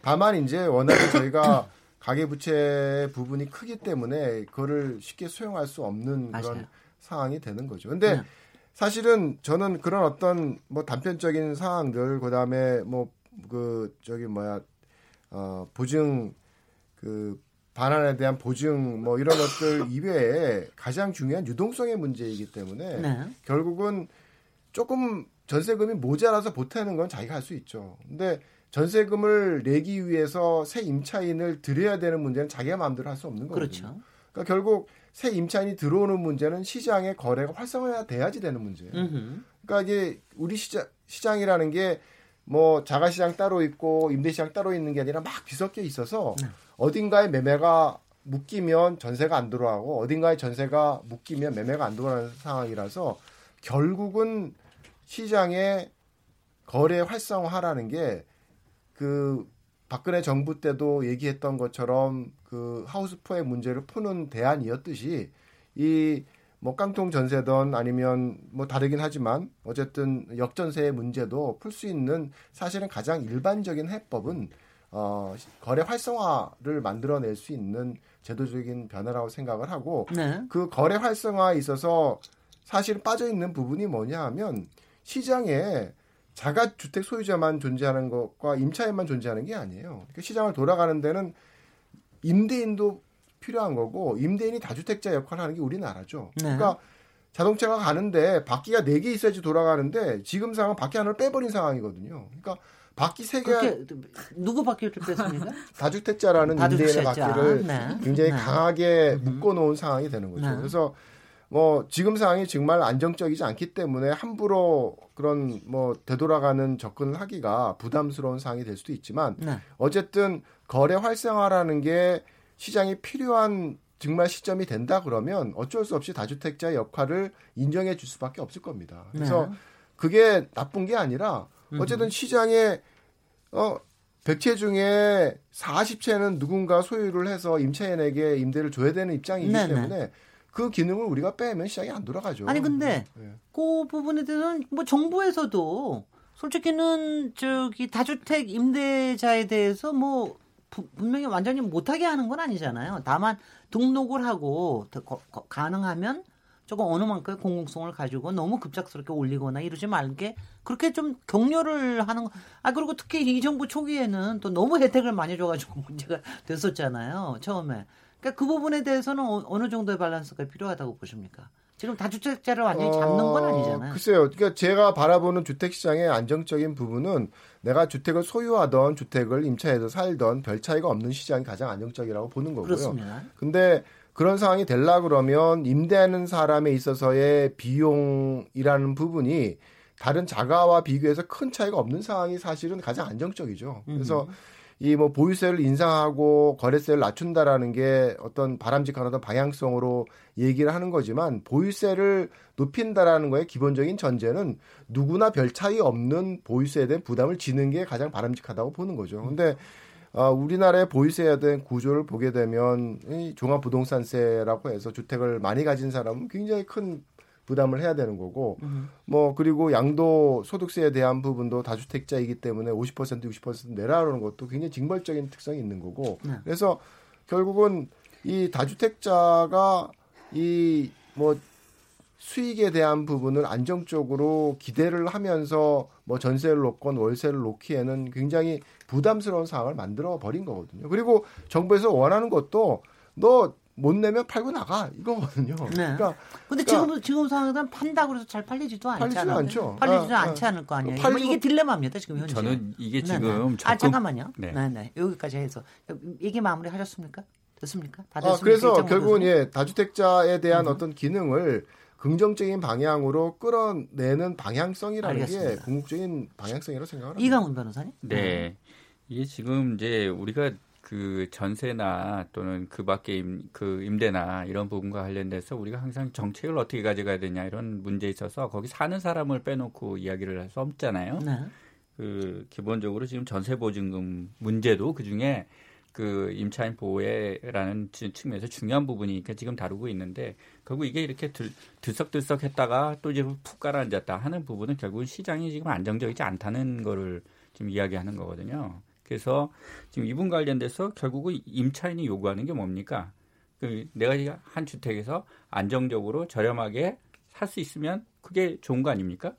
다만 이제 워낙에 저희가 가계부채 부분이 크기 때문에 그거를 쉽게 수용할 수 없는 그런 상황이 되는 거죠. 근데 사실은 저는 그런 어떤 단편적인 상황들, 그다음에 보증 반환에 대한 보증 이런 것들 이외에 가장 중요한 유동성의 문제이기 때문에 결국은 조금 전세금이 모자라서 보태는 건 자기가 할 수 있죠. 근데 전세금을 내기 위해서 새 임차인을 들여야 되는 문제는 자기가 마음대로 할 수 없는 거거든요. 그렇죠. 그러니까 결국 새 임차인이 들어오는 문제는 시장의 거래가 활성화돼야지 되는 문제예요. 음흠. 그러니까 이게 우리 시장이라는 게 뭐 자가시장 따로 있고 임대시장 따로 있는 게 아니라 막 뒤섞여 있어서 어딘가에 매매가 묶이면 전세가 안 들어가고 어딘가에 전세가 묶이면 매매가 안 들어가는 상황이라서 결국은 시장의 거래 활성화라는 게 그 박근혜 정부 때도 얘기했던 것처럼 그 하우스포의 문제를 푸는 대안이었듯이 이 뭐 깡통 전세든 아니면 뭐 다르긴 하지만 어쨌든 역전세의 문제도 풀 수 있는 사실은 가장 일반적인 해법은 거래 활성화를 만들어낼 수 있는 제도적인 변화라고 생각을 하고 네. 그 거래 활성화에 있어서 사실 빠져있는 부분이 뭐냐 하면 시장에 자가주택 소유자만 존재하는 것과 임차인만 존재하는 게 아니에요. 그러니까 시장을 돌아가는 데는 임대인도 필요한 거고 임대인이 다주택자 역할을 하는 게 우리나라죠. 네. 그러니까 자동차가 가는데 바퀴가 4개 있어야지 돌아가는데 지금 상황은 바퀴 하나를 빼버린 상황이거든요. 그러니까 바퀴 3개. 누구 바퀴를 뺐습니까? 다주택자라는 임대인의 바퀴를 네. 굉장히 네. 강하게 묶어놓은 상황이 되는 거죠. 네. 그래서 뭐 지금 상황이 정말 안정적이지 않기 때문에 함부로 그런 뭐 되돌아가는 접근을 하기가 부담스러운 상황이 될 수도 있지만 네. 어쨌든 거래 활성화라는 게 시장이 필요한 정말 시점이 된다 그러면 어쩔 수 없이 다주택자의 역할을 인정해 줄 수밖에 없을 겁니다. 그래서 네. 그게 나쁜 게 아니라 어쨌든 시장에 100채 중에 40채는 누군가 소유를 해서 임차인에게 임대를 줘야 되는 입장이기 네, 때문에 네. 그 기능을 우리가 빼면 시장이 안 돌아가죠. 아니 근데 네. 그 부분에 대해서는 뭐 정부에서도 솔직히는 저기 다주택 임대자에 대해서 뭐 분명히 완전히 못하게 하는 건 아니잖아요. 다만 등록을 하고 가능하면 조금 어느 만큼의 공공성을 가지고 너무 급작스럽게 올리거나 이러지 말게 그렇게 좀 격려를 하는 아 그리고 특히 이 정부 초기에는 또 너무 혜택을 많이 줘가지고 문제가 됐었잖아요. 처음에. 그러니까 그 부분에 대해서는 어느 정도의 밸런스가 필요하다고 보십니까? 지금 다주택자를 완전히 잡는 건 아니잖아요. 글쎄요. 그러니까 제가 바라보는 주택시장의 안정적인 부분은 내가 주택을 소유하던 주택을 임차해서 살던 별 차이가 없는 시장이 가장 안정적이라고 보는 거고요. 그렇습니다. 근데 그런 상황이 되려고 그러면 임대하는 사람에 있어서의 비용이라는 부분이 다른 자가와 비교해서 큰 차이가 없는 상황이 사실은 가장 안정적이죠. 그래서 이 뭐 보유세를 인상하고 거래세를 낮춘다라는 게 어떤 바람직한 어떤 방향성으로 얘기를 하는 거지만 보유세를 높인다라는 거의 기본적인 전제는 누구나 별 차이 없는 보유세에 대한 부담을 지는 게 가장 바람직하다고 보는 거죠. 근데 우리나라의 보유세에 대한 구조를 보게 되면 이 종합부동산세라고 해서 주택을 많이 가진 사람은 굉장히 큰 부담을 해야 되는 거고 뭐 그리고 양도소득세에 대한 부분도 다주택자이기 때문에 50% 60% 내라는 것도 굉장히 징벌적인 특성이 있는 거고 네. 그래서 결국은 이 다주택자가 이 뭐 수익에 대한 부분을 안정적으로 기대를 하면서 뭐 전세를 놓건 월세를 놓기에는 굉장히 부담스러운 상황을 만들어버린 거거든요. 그리고 정부에서 원하는 것도 너 못 내면 팔고 나가 이거거든요. 네. 그러니까 근데 지금 상황에서는 판다 그래서 잘 팔리지도 않잖아요. 팔리지도 않지 않을 거 아니에요. 뭐 이게 딜레마입니다 지금 현재. 저는 이게 지금 아 잠깐만요. 네. 여기까지 해서 얘기 마무리하셨습니까? 됐습니까? 다 됐습니까? 그래서 결국은 예 다주택자에 대한 어떤 기능을 긍정적인 방향으로 끌어내는 방향성이라는 알겠습니다. 게 궁극적인 방향성이라고 생각합니다. 이강훈 변호사님. 네. 이게 지금 이제 우리가 그 전세나 또는 그 밖에 그 임대나 이런 부분과 관련돼서 우리가 항상 정책을 어떻게 가져가야 되냐 이런 문제에 있어서 거기 사는 사람을 빼놓고 이야기를 할 수 없잖아요. 네. 그 기본적으로 지금 전세보증금 문제도 그중에 그 임차인 보호라는 측면에서 중요한 부분이니까 지금 다루고 있는데 결국 이게 이렇게 들썩들썩 했다가 또 이제 푹 가라앉았다 하는 부분은 결국은 시장이 지금 안정적이지 않다는 거를 지금 이야기하는 거거든요. 그래서 지금 이분 관련돼서 결국은 임차인이 요구하는 게 뭡니까? 내가 한 주택에서 안정적으로 저렴하게 살 수 있으면 그게 좋은 거 아닙니까?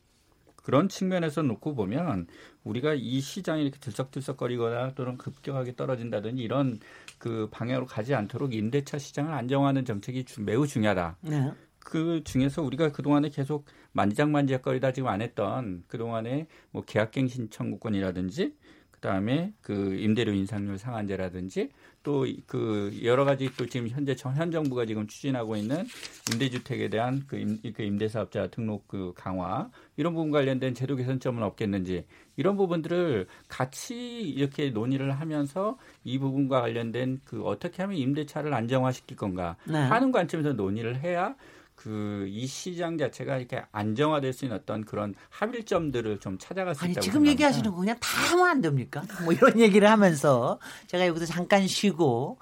그런 측면에서 놓고 보면 우리가 이 시장이 이렇게 들썩들썩거리거나 또는 급격하게 떨어진다든지 이런 그 방향으로 가지 않도록 임대차 시장을 안정화하는 정책이 매우 중요하다. 네. 그 중에서 우리가 그동안에 계속 만지작만지작거리다 지금 안 했던 그동안에 뭐 계약갱신 청구권이라든지 그다음에 그 임대료 인상률 상한제라든지 또 그 여러 가지 또 지금 현재 현 정부가 지금 추진하고 있는 임대주택에 대한 그 임대사업자 등록 그 강화 이런 부분 관련된 제도 개선점은 없겠는지 이런 부분들을 같이 이렇게 논의를 하면서 이 부분과 관련된 그 어떻게 하면 임대차를 안정화시킬 건가 네. 하는 관점에서 논의를 해야 그 이 시장 자체가 이렇게 안정화될 수 있는 어떤 그런 합일점들을 좀 찾아갈 수 있다고 지금 생각합니다. 얘기하시는 거 그냥 다 하면 안 됩니까? 뭐 이런 얘기를 하면서 제가 여기서 잠깐 쉬고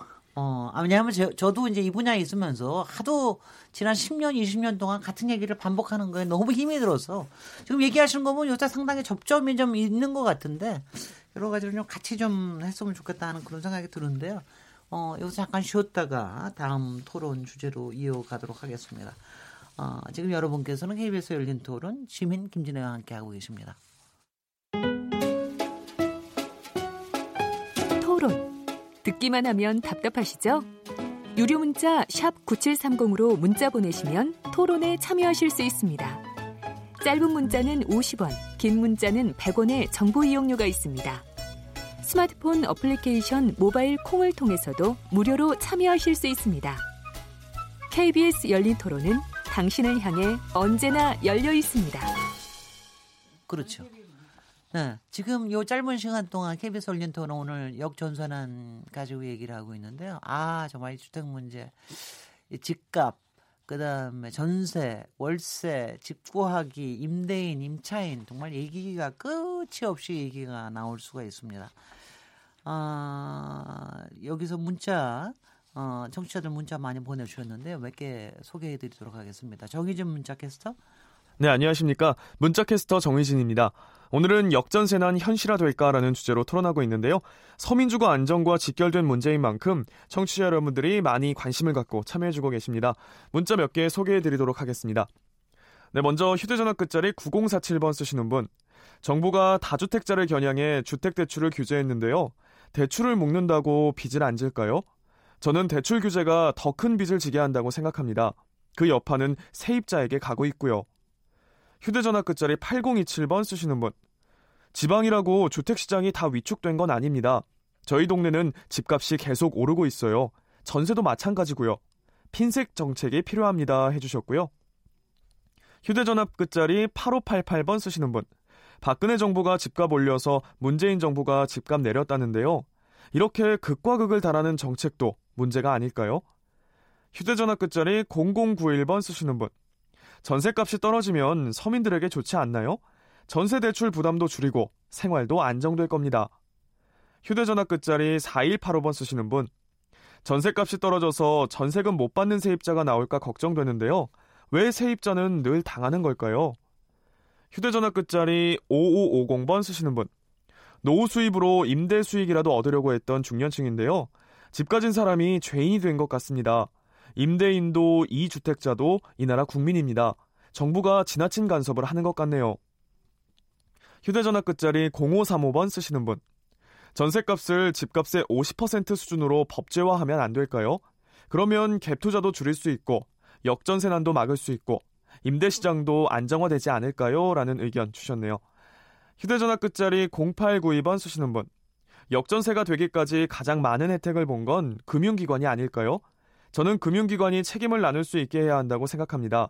왜냐하면 저도 이제 이 분야에 있으면서 하도 지난 10년, 20년 동안 같은 얘기를 반복하는 거에 너무 힘이 들어서 지금 얘기하시는 거 보면 요새 상당히 접점이 좀 있는 것 같은데 여러 가지를 좀 같이 좀 했으면 좋겠다 하는 그런 생각이 드는데요. 여기서 잠깐 쉬었다가 다음 토론 주제로 이어가도록 하겠습니다. 지금 여러분께서는 KBS 열린 토론 시민 김진애와 함께하고 계십니다. 토론. 듣기만 하면 답답하시죠? 유료 문자 샵 9730으로 문자 보내시면 토론에 참여하실 수 있습니다. 짧은 문자는 50원, 긴 문자는 100원의 정보 이용료가 있습니다. 스마트폰 어플리케이션 모바일 콩을 통해서도 무료로 참여하실 수 있습니다. KBS 열린 토론은 당신을 향해 언제나 열려 있습니다. 그렇죠. 네, 지금 이 짧은 시간 동안 KBS 열린 토론 오늘 역전선안 가지고 얘기를 하고 있는데요. 정말 주택 문제, 집값, 그다음에 전세, 월세, 집 구하기, 임대인, 임차인 정말 얘기가 끝이 없이 얘기가 나올 수가 있습니다. 여기서 문자 청취자들 문자 많이 보내주셨는데요. 몇 개 소개해드리도록 하겠습니다. 정희진 문자캐스터. 네, 안녕하십니까. 문자캐스터 정희진입니다. 오늘은 역전세난 현실화될까라는 주제로 토론하고 있는데요. 서민주거 안정과 직결된 문제인 만큼 청취자 여러분들이 많이 관심을 갖고 참여해주고 계십니다. 문자 몇 개 소개해드리도록 하겠습니다. 네, 먼저 휴대전화 끝자리 9047번 쓰시는 분. 정부가 다주택자를 겨냥해 주택대출을 규제했는데요. 대출을 묶는다고 빚을 안 질까요? 저는 대출 규제가 더 큰 빚을 지게 한다고 생각합니다. 그 여파는 세입자에게 가고 있고요. 휴대전화 끝자리 8027번 쓰시는 분. 지방이라고 주택시장이 다 위축된 건 아닙니다. 저희 동네는 집값이 계속 오르고 있어요. 전세도 마찬가지고요. 핀셋 정책이 필요합니다 해주셨고요. 휴대전화 끝자리 8588번 쓰시는 분. 박근혜 정부가 집값 올려서 문재인 정부가 집값 내렸다는데요. 이렇게 극과 극을 달하는 정책도 문제가 아닐까요? 휴대전화 끝자리 0091번 쓰시는 분. 전세값이 떨어지면 서민들에게 좋지 않나요? 전세 대출 부담도 줄이고 생활도 안정될 겁니다. 휴대전화 끝자리 4185번 쓰시는 분. 전세값이 떨어져서 전세금 못 받는 세입자가 나올까 걱정되는데요. 왜 세입자는 늘 당하는 걸까요? 휴대전화 끝자리 5550번 쓰시는 분. 노후 수입으로 임대 수익이라도 얻으려고 했던 중년층인데요. 집 가진 사람이 죄인이 된 것 같습니다. 임대인도 이 주택자도 이 나라 국민입니다. 정부가 지나친 간섭을 하는 것 같네요. 휴대전화 끝자리 0535번 쓰시는 분. 전세값을 집값의 50% 수준으로 법제화하면 안 될까요? 그러면 갭 투자도 줄일 수 있고 역전세난도 막을 수 있고 임대시장도 안정화되지 않을까요? 라는 의견 주셨네요. 휴대전화 끝자리 0892번 쓰시는 분. 역전세가 되기까지 가장 많은 혜택을 본 건 금융기관이 아닐까요? 저는 금융기관이 책임을 나눌 수 있게 해야 한다고 생각합니다.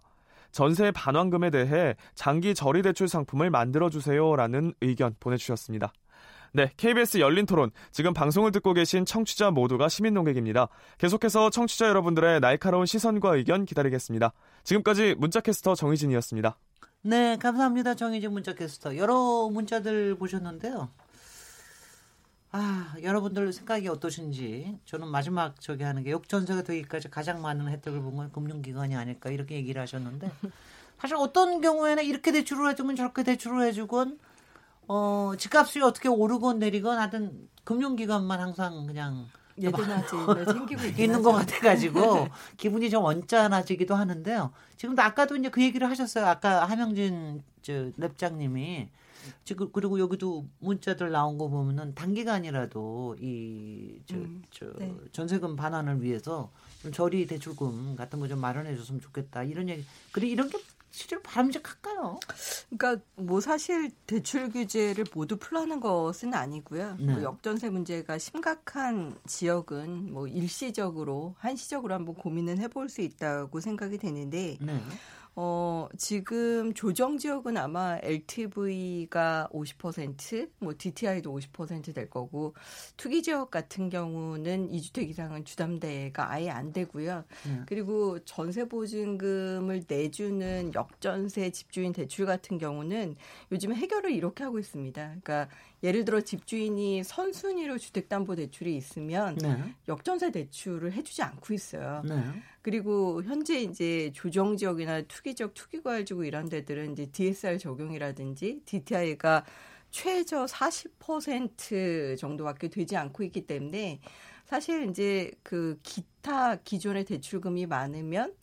전세 반환금에 대해 장기 저리대출 상품을 만들어주세요 라는 의견 보내주셨습니다. 네, KBS 열린 토론. 지금 방송을 듣고 계신 청취자 모두가 시민 논객입니다. 계속해서 청취자 여러분들의 날카로운 시선과 의견 기다리겠습니다. 지금까지 문자캐스터 정희진이었습니다. 네, 감사합니다. 정희진 문자캐스터. 여러 문자들 보셨는데요. 여러분들 생각이 어떠신지. 저는 마지막 저기 하는 게 역전세가 되기까지 가장 많은 혜택을 본 건 금융기관이 아닐까 이렇게 얘기를 하셨는데 사실 어떤 경우에는 이렇게 대출을 해주건 저렇게 대출을 해주건 집값이 어떻게 오르건 내리건 하여튼 금융기관만 항상 그냥 예전하지 있는 것 같아가지고 기분이 좀 언짢아지기도 하는데요. 지금도 아까도 이제 그 얘기를 하셨어요. 아까 함영진 랩장님이 지금 그리고 여기도 문자들 나온 거 보면은 단기간이라도 이 네. 전세금 반환을 위해서 좀 저리 대출금 같은 거 좀 마련해 줬으면 좋겠다 이런 얘기. 그리고 이런 게 실제로 바람직할까요? 그러니까 뭐 사실 대출 규제를 모두 풀라는 것은 아니고요. 네. 뭐 역전세 문제가 심각한 지역은 뭐 일시적으로 한시적으로 한번 고민은 해볼 수 있다고 생각이 되는데 네. 지금 조정 지역은 아마 LTV가 50%, 뭐 DTI도 50% 될 거고 투기 지역 같은 경우는 2주택 이상은 주담대가 아예 안 되고요. 그리고 전세 보증금을 내주는 역전세 집주인 대출 같은 경우는 요즘에 해결을 이렇게 하고 있습니다. 그러니까 예를 들어 집주인이 선순위로 주택담보대출이 있으면 네. 역전세 대출을 해주지 않고 있어요. 네. 그리고 현재 이제 조정 지역이나 투기 지역, 투기 과열지구 이런 데들은 이제 DSR 적용이라든지 DTI가 최저 40% 정도밖에 되지 않고 있기 때문에 사실 이제 그 기타 기존의 대출금이 많으면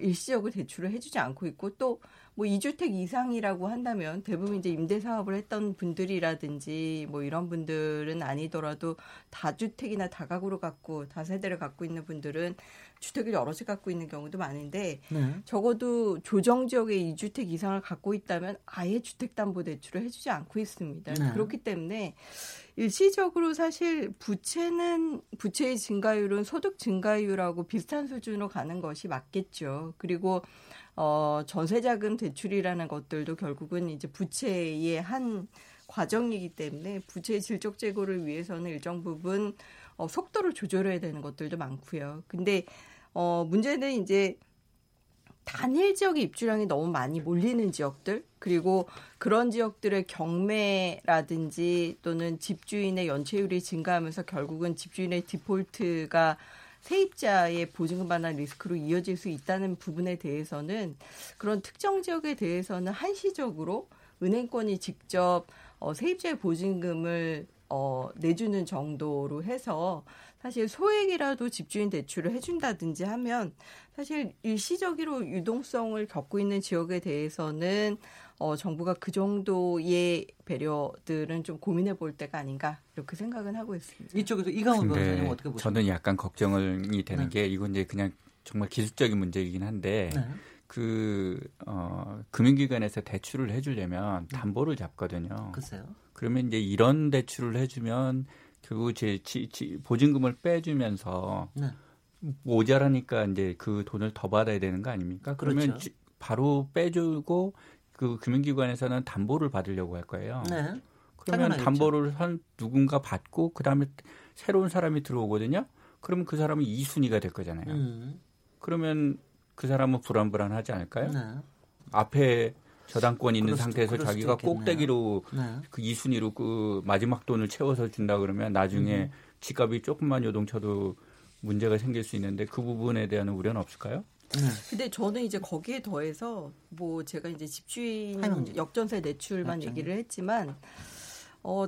일시적으로 대출을 해주지 않고 있고 또 뭐 2주택 이상이라고 한다면 대부분 이제 임대 사업을 했던 분들이라든지 뭐 이런 분들은 아니더라도 다주택이나 다가구를 갖고 다세대를 갖고 있는 분들은 주택을 여러 채 갖고 있는 경우도 많은데 네. 적어도 조정 지역에 2주택 이상을 갖고 있다면 아예 주택담보대출을 해주지 않고 있습니다. 네. 그렇기 때문에 일시적으로 사실 부채의 증가율은 소득 증가율하고 비슷한 수준으로 가는 것이 맞겠죠. 그리고 전세자금 대출이라는 것들도 결국은 이제 부채의 한 과정이기 때문에 부채의 질적 제고를 위해서는 일정 부분 속도를 조절해야 되는 것들도 많고요. 근데 문제는 이제 단일 지역의 입주량이 너무 많이 몰리는 지역들 그리고 그런 지역들의 경매라든지 또는 집주인의 연체율이 증가하면서 결국은 집주인의 디폴트가 세입자의 보증금 반환 리스크로 이어질 수 있다는 부분에 대해서는 그런 특정 지역에 대해서는 한시적으로 은행권이 직접 세입자의 보증금을 내주는 정도로 해서 사실 소액이라도 집주인 대출을 해준다든지 하면 사실 일시적으로 유동성을 겪고 있는 지역에 대해서는 정부가 그 정도의 배려들은 좀 고민해 볼 때가 아닌가 이렇게 생각은 하고 있습니다. 이쪽에서 이강훈 변호사님 어떻게 보세요? 저는 약간 걱정이 되는 네. 게 이건 이제 그냥 정말 기술적인 문제이긴 한데 네. 금융기관에서 대출을 해주려면 담보를 잡거든요. 글쎄요. 그러면 이제 이런 대출을 해주면 결국 보증금을 빼주면서 네. 모자라니까 이제 그 돈을 더 받아야 되는 거 아닙니까? 그러면 그렇죠. 바로 빼주고 그 금융기관에서는 담보를 받으려고 할 거예요. 네. 그러면 당연하겠죠. 담보를 한 누군가 받고 그 다음에 새로운 사람이 들어오거든요. 그러면 그 사람은 2순위가 될 거잖아요. 그러면 그 사람은 불안불안하지 않을까요? 네. 앞에 저당권이 있는 상태에서 자기가 있겠네요. 꼭대기로 네. 그 2순위로 그 마지막 돈을 채워서 준다 그러면 나중에 집값이 조금만 요동쳐도 문제가 생길 수 있는데 그 부분에 대한 우려는 없을까요? 네. 근데 저는 이제 거기에 더해서 뭐 제가 이제 집주인 역전세 대출만 얘기를 했지만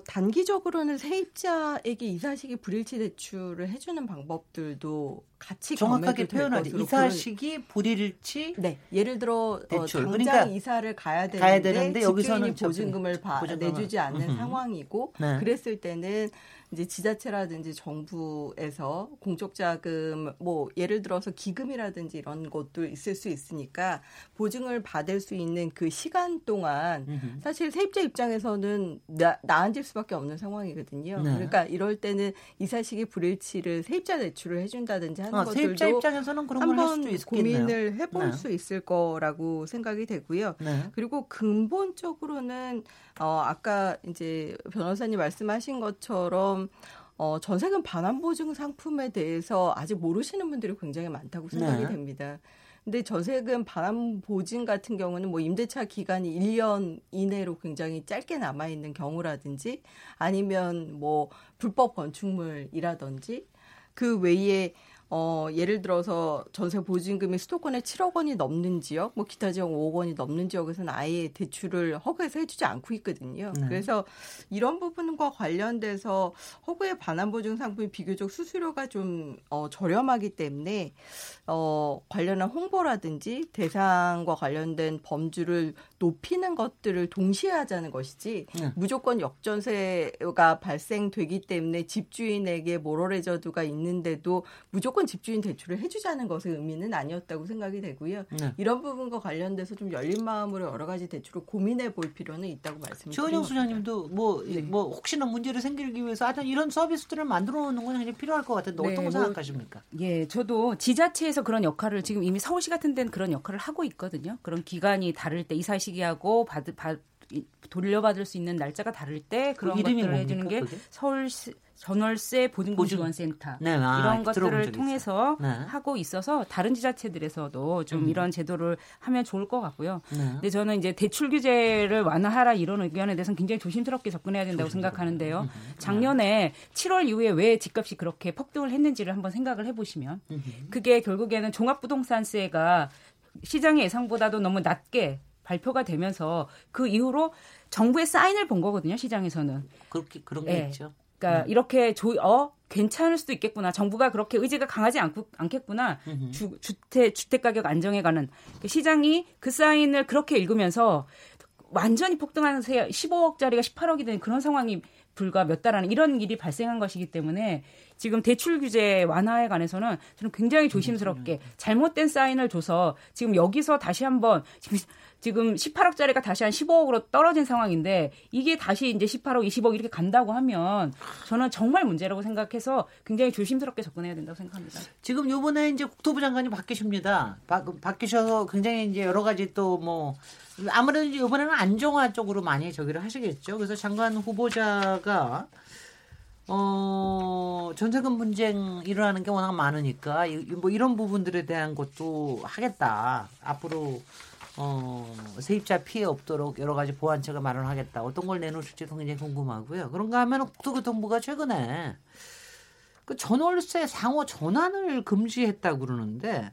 단기적으로는 세입자에게 이사식이 불일치 대출을 해주는 방법들도 같이 정확하게 표현하죠. 이사식이 불일치. 네. 예를 들어 대출. 당장 그러니까 이사를 가야 되는데 여기서는 보증금을 내주지 않는 상황이고 네. 그랬을 때는 이제 지자체라든지 정부에서 공적자금 뭐 예를 들어서 기금이라든지 이런 것도 있을 수 있으니까 보증을 받을 수 있는 그 시간 동안 사실 세입자 입장에서는 나앉을 수밖에 없는 상황이거든요. 네. 그러니까 이럴 때는 이사식이 불일치를 세입자 대출을 해준다든지 하는 것들도 세입자 입장에서는 그런 걸 할 수도 있겠네요. 한번 고민을 해볼 네. 수 있을 거라고 생각이 되고요. 네. 그리고 근본적으로는 아까 이제 변호사님 말씀하신 것처럼 전세금 반환 보증 상품에 대해서 아직 모르시는 분들이 굉장히 많다고 생각이 네. 됩니다. 근데 전세금 반환 보증 같은 경우는 뭐 임대차 기간이 1년 이내로 굉장히 짧게 남아 있는 경우라든지 아니면 뭐 불법 건축물이라든지 그 외에 예를 들어서 전세 보증금이 수도권에 7억 원이 넘는 지역, 뭐 기타 지역 5억 원이 넘는 지역에서는 아예 대출을 허가해서 해주지 않고 있거든요. 네. 그래서 이런 부분과 관련돼서 허구의 반환 보증 상품이 비교적 수수료가 좀 저렴하기 때문에 관련한 홍보라든지 대상과 관련된 범주를 높이는 것들을 동시에 하자는 것이지 네. 무조건 역전세가 발생되기 때문에 집주인에게 모럴 해저드가 있는데도 무조건 무조건 집주인 대출을 해주자는 것의 의미는 아니었다고 생각이 되고요. 네. 이런 부분과 관련돼서 좀 열린 마음으로 여러 가지 대출을 고민해 볼 필요는 있다고 말씀드립니다. 최은영 수장님도 뭐 혹시나 문제를 생기기 위해서 하여튼 이런 서비스들을 만들어 놓는 건 굉장히 필요할 것 같은데 어떤 거 생각하십니까? 예, 저도 지자체에서 그런 역할을 지금 이미 서울시 같은 데는 그런 역할을 하고 있거든요. 그런 기간이 다를 때 이사 시기하고 돌려받을 수 있는 날짜가 다를 때 그런 것들을 뭡니까, 해주는 게 그게? 서울시 전월세 보증지원센터 네, 이런 것들을 통해서 네. 하고 있어서 다른 지자체들에서도 좀 이런 제도를 하면 좋을 것 같고요. 네. 근데 저는 이제 대출 규제를 완화하라 이런 의견에 대해서는 굉장히 조심스럽게 접근해야 된다고 생각하는데요. 작년에 7월 이후에 왜 집값이 그렇게 폭등을 했는지를 한번 생각을 해보시면 그게 결국에는 종합부동산세가 시장의 예상보다도 너무 낮게 발표가 되면서 그 이후로 정부의 사인을 본 거거든요. 시장에서는. 그런 게 네. 있죠. 그러니까 이렇게 괜찮을 수도 있겠구나. 정부가 그렇게 의지가 강하지 않겠구나. 주택 가격 안정에 관한 시장이 그 사인을 그렇게 읽으면서 완전히 폭등한 15억짜리가 18억이 된 그런 상황이 불과 몇 달 안에 이런 일이 발생한 것이기 때문에 지금 대출 규제 완화에 관해서는 저는 굉장히 조심스럽게 잘못된 사인을 줘서 지금 여기서 다시 한번 지금 18억짜리가 다시 한 15억으로 떨어진 상황인데 이게 다시 이제 18억, 20억 이렇게 간다고 하면 저는 정말 문제라고 생각해서 굉장히 조심스럽게 접근해야 된다고 생각합니다. 지금 요번에 이제 국토부 장관이 바뀌십니다. 바뀌셔서 굉장히 이제 여러 가지 또 뭐 아무래도 이제 이번에는 안정화 쪽으로 많이 저기를 하시겠죠. 그래서 장관 후보자가 전세금 분쟁 일어나는 게 워낙 많으니까 뭐 이런 부분들에 대한 것도 하겠다. 앞으로 세입자 피해 없도록 여러 가지 보완책을 마련하겠다. 어떤 걸 내놓을지도 굉장히 궁금하고요. 그런가 하면 국토교통부가 최근에 그 전월세 상호 전환을 금지했다고 그러는데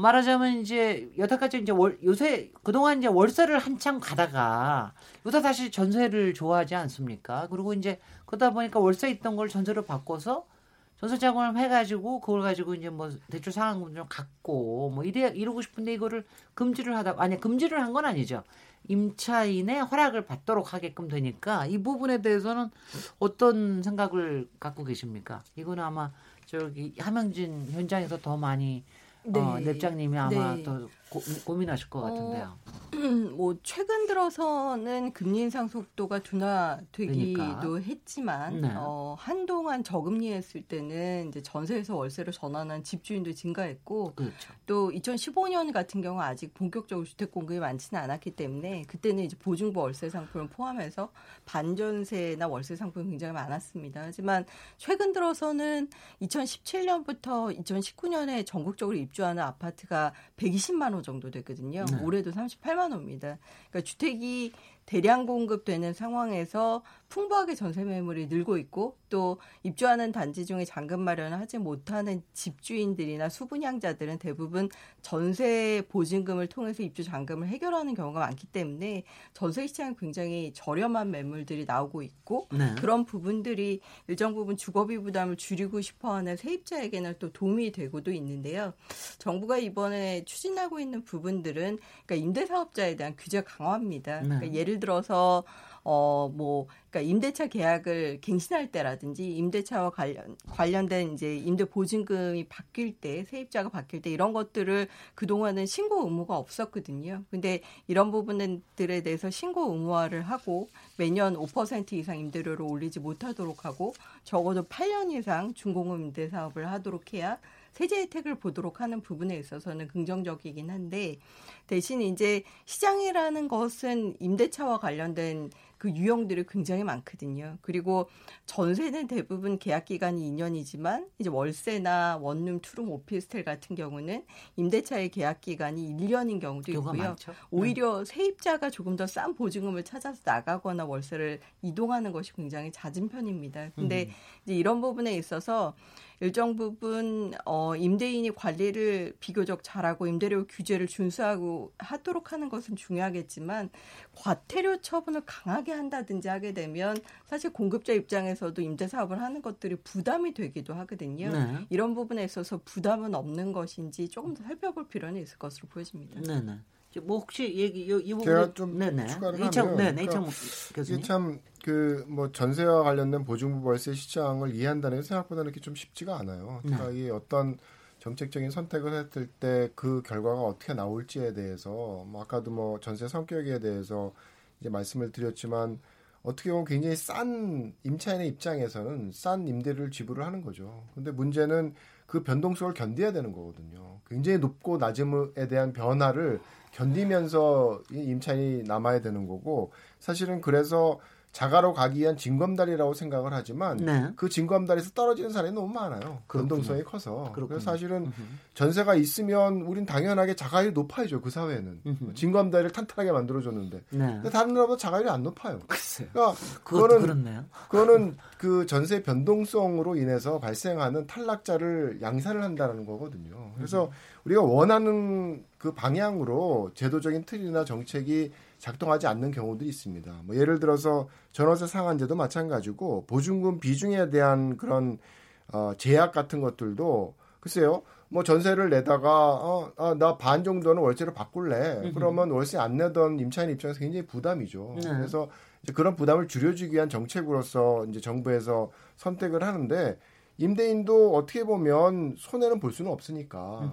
말하자면 이제 여태까지 이제 요새 그동안 이제 월세를 한참 가다가 요새 다시 전세를 좋아하지 않습니까? 그리고 이제 그러다 보니까 월세 있던 걸 전세로 바꿔서 전세 자금을 해가지고 그걸 가지고 이제 뭐 대출 상환금 좀 갖고 뭐 이러고 싶은데 이거를 금지를 한 건 아니죠. 임차인의 허락을 받도록 하게끔 되니까 이 부분에 대해서는 어떤 생각을 갖고 계십니까? 이건 아마 저기 함영진 현장에서 더 많이 랩장님이 아마 더 고민하실 것 같은데요. 뭐 최근 들어서는 금리 인상 속도가 둔화되기도 했지만 한동안 저금리했을 때는 이제 전세에서 월세로 전환한 집주인도 증가했고 그렇죠. 또 2015년 같은 경우 아직 본격적으로 주택 공급이 많지는 않았기 때문에 그때는 이제 보증부 월세 상품을 포함해서 반전세나 월세 상품이 굉장히 많았습니다. 하지만 최근 들어서는 2017년부터 2019년에 전국적으로 입주하는 아파트가 120만 호 정도 됐거든요. 네. 올해도 38만 호입니다. 그러니까 주택이 대량 공급되는 상황에서 풍부하게 전세 매물이 늘고 있고 또 입주하는 단지 중에 잔금 마련을 하지 못하는 집주인들이나 수분양자들은 대부분 전세 보증금을 통해서 입주 잔금을 해결하는 경우가 많기 때문에 전세 시장에 굉장히 저렴한 매물들이 나오고 있고 네. 그런 부분들이 일정 부분 주거비 부담을 줄이고 싶어하는 세입자에게는 또 도움이 되고도 있는데요. 정부가 이번에 추진하고 있는 부분들은 그러니까 임대사업자에 대한 규제 강화입니다. 그러니까 예를 들어서 그러니까 임대차 계약을 갱신할 때라든지 임대차와 관련된 이제 임대 보증금이 바뀔 때 세입자가 바뀔 때 이런 것들을 그동안은 신고 의무가 없었거든요. 근데 이런 부분들에 대해서 신고 의무화를 하고 매년 5% 이상 임대료를 올리지 못하도록 하고 적어도 8년 이상 준공업 임대 사업을 하도록 해야 세제 혜택을 보도록 하는 부분에 있어서는 긍정적이긴 한데 대신 이제 시장이라는 것은 임대차와 관련된 그 유형들이 굉장히 많거든요. 그리고 전세는 대부분 계약 기간이 2년이지만 이제 월세나 원룸, 투룸, 오피스텔 같은 경우는 임대차의 계약 기간이 1년인 경우도 있고요. 많죠. 오히려 세입자가 조금 더 싼 보증금을 찾아서 나가거나 월세를 이동하는 것이 굉장히 잦은 편입니다. 근데 이제 이런 부분에 있어서 일정 부분 임대인이 관리를 비교적 잘하고 임대료 규제를 준수하고 하도록 하는 것은 중요하겠지만 과태료 처분을 강하게 한다든지 하게 되면 사실 공급자 입장에서도 임대사업을 하는 것들이 부담이 되기도 하거든요. 네. 이런 부분에 있어서 부담은 없는 것인지 조금 더 살펴볼 필요는 있을 것으로 보여집니다. 네. 뭐 혹시 얘기 이 부분을 좀 추가를 하면, 네네, 그러니까 교수님. 참 그 뭐 전세와 관련된 보증부 월세 시장을 이해한다는 게 생각보다 이렇게 좀 쉽지가 않아요. 그러니까 이 어떤 정책적인 선택을 했을 때 그 결과가 어떻게 나올지에 대해서 뭐 아까도 뭐 전세 성격에 대해서 이제 말씀을 드렸지만 어떻게 보면 굉장히 싼 임차인의 입장에서는 싼 임대료를 지불을 하는 거죠. 근데 문제는 그 변동성을 견뎌야 되는 거거든요. 굉장히 높고 낮음에 대한 변화를 견디면서 임차인이 남아야 되는 거고, 사실은 그래서 자가로 가기 위한 진검다리라고 생각을 하지만 네. 그 진검다리에서 떨어지는 사람이 너무 많아요. 그렇군요. 변동성이 커서. 그렇군요. 그래서 사실은 전세가 있으면 우린 당연하게 자가율이 높아야죠. 그 사회는. 진검다리를 탄탄하게 만들어줬는데. 네. 근데 다른 나라보다 자가율이 안 높아요. 글쎄요. 그러니까 그거는, 그렇네요. 그거는 그 전세 변동성으로 인해서 발생하는 탈락자를 양산을 한다는 거거든요. 그래서 우리가 원하는 그 방향으로 제도적인 틀이나 정책이 작동하지 않는 경우들이 있습니다. 뭐 예를 들어서 전월세 상한제도 마찬가지고 보증금 비중에 대한 그런 제약 같은 것들도 글쎄요. 뭐 전세를 내다가 나 반 정도는 월세로 바꿀래. 그러면 월세 안 내던 임차인 입장에서 굉장히 부담이죠. 그래서 이제 그런 부담을 줄여주기 위한 정책으로서 이제 정부에서 선택을 하는데 임대인도 어떻게 보면 손해는 볼 수는 없으니까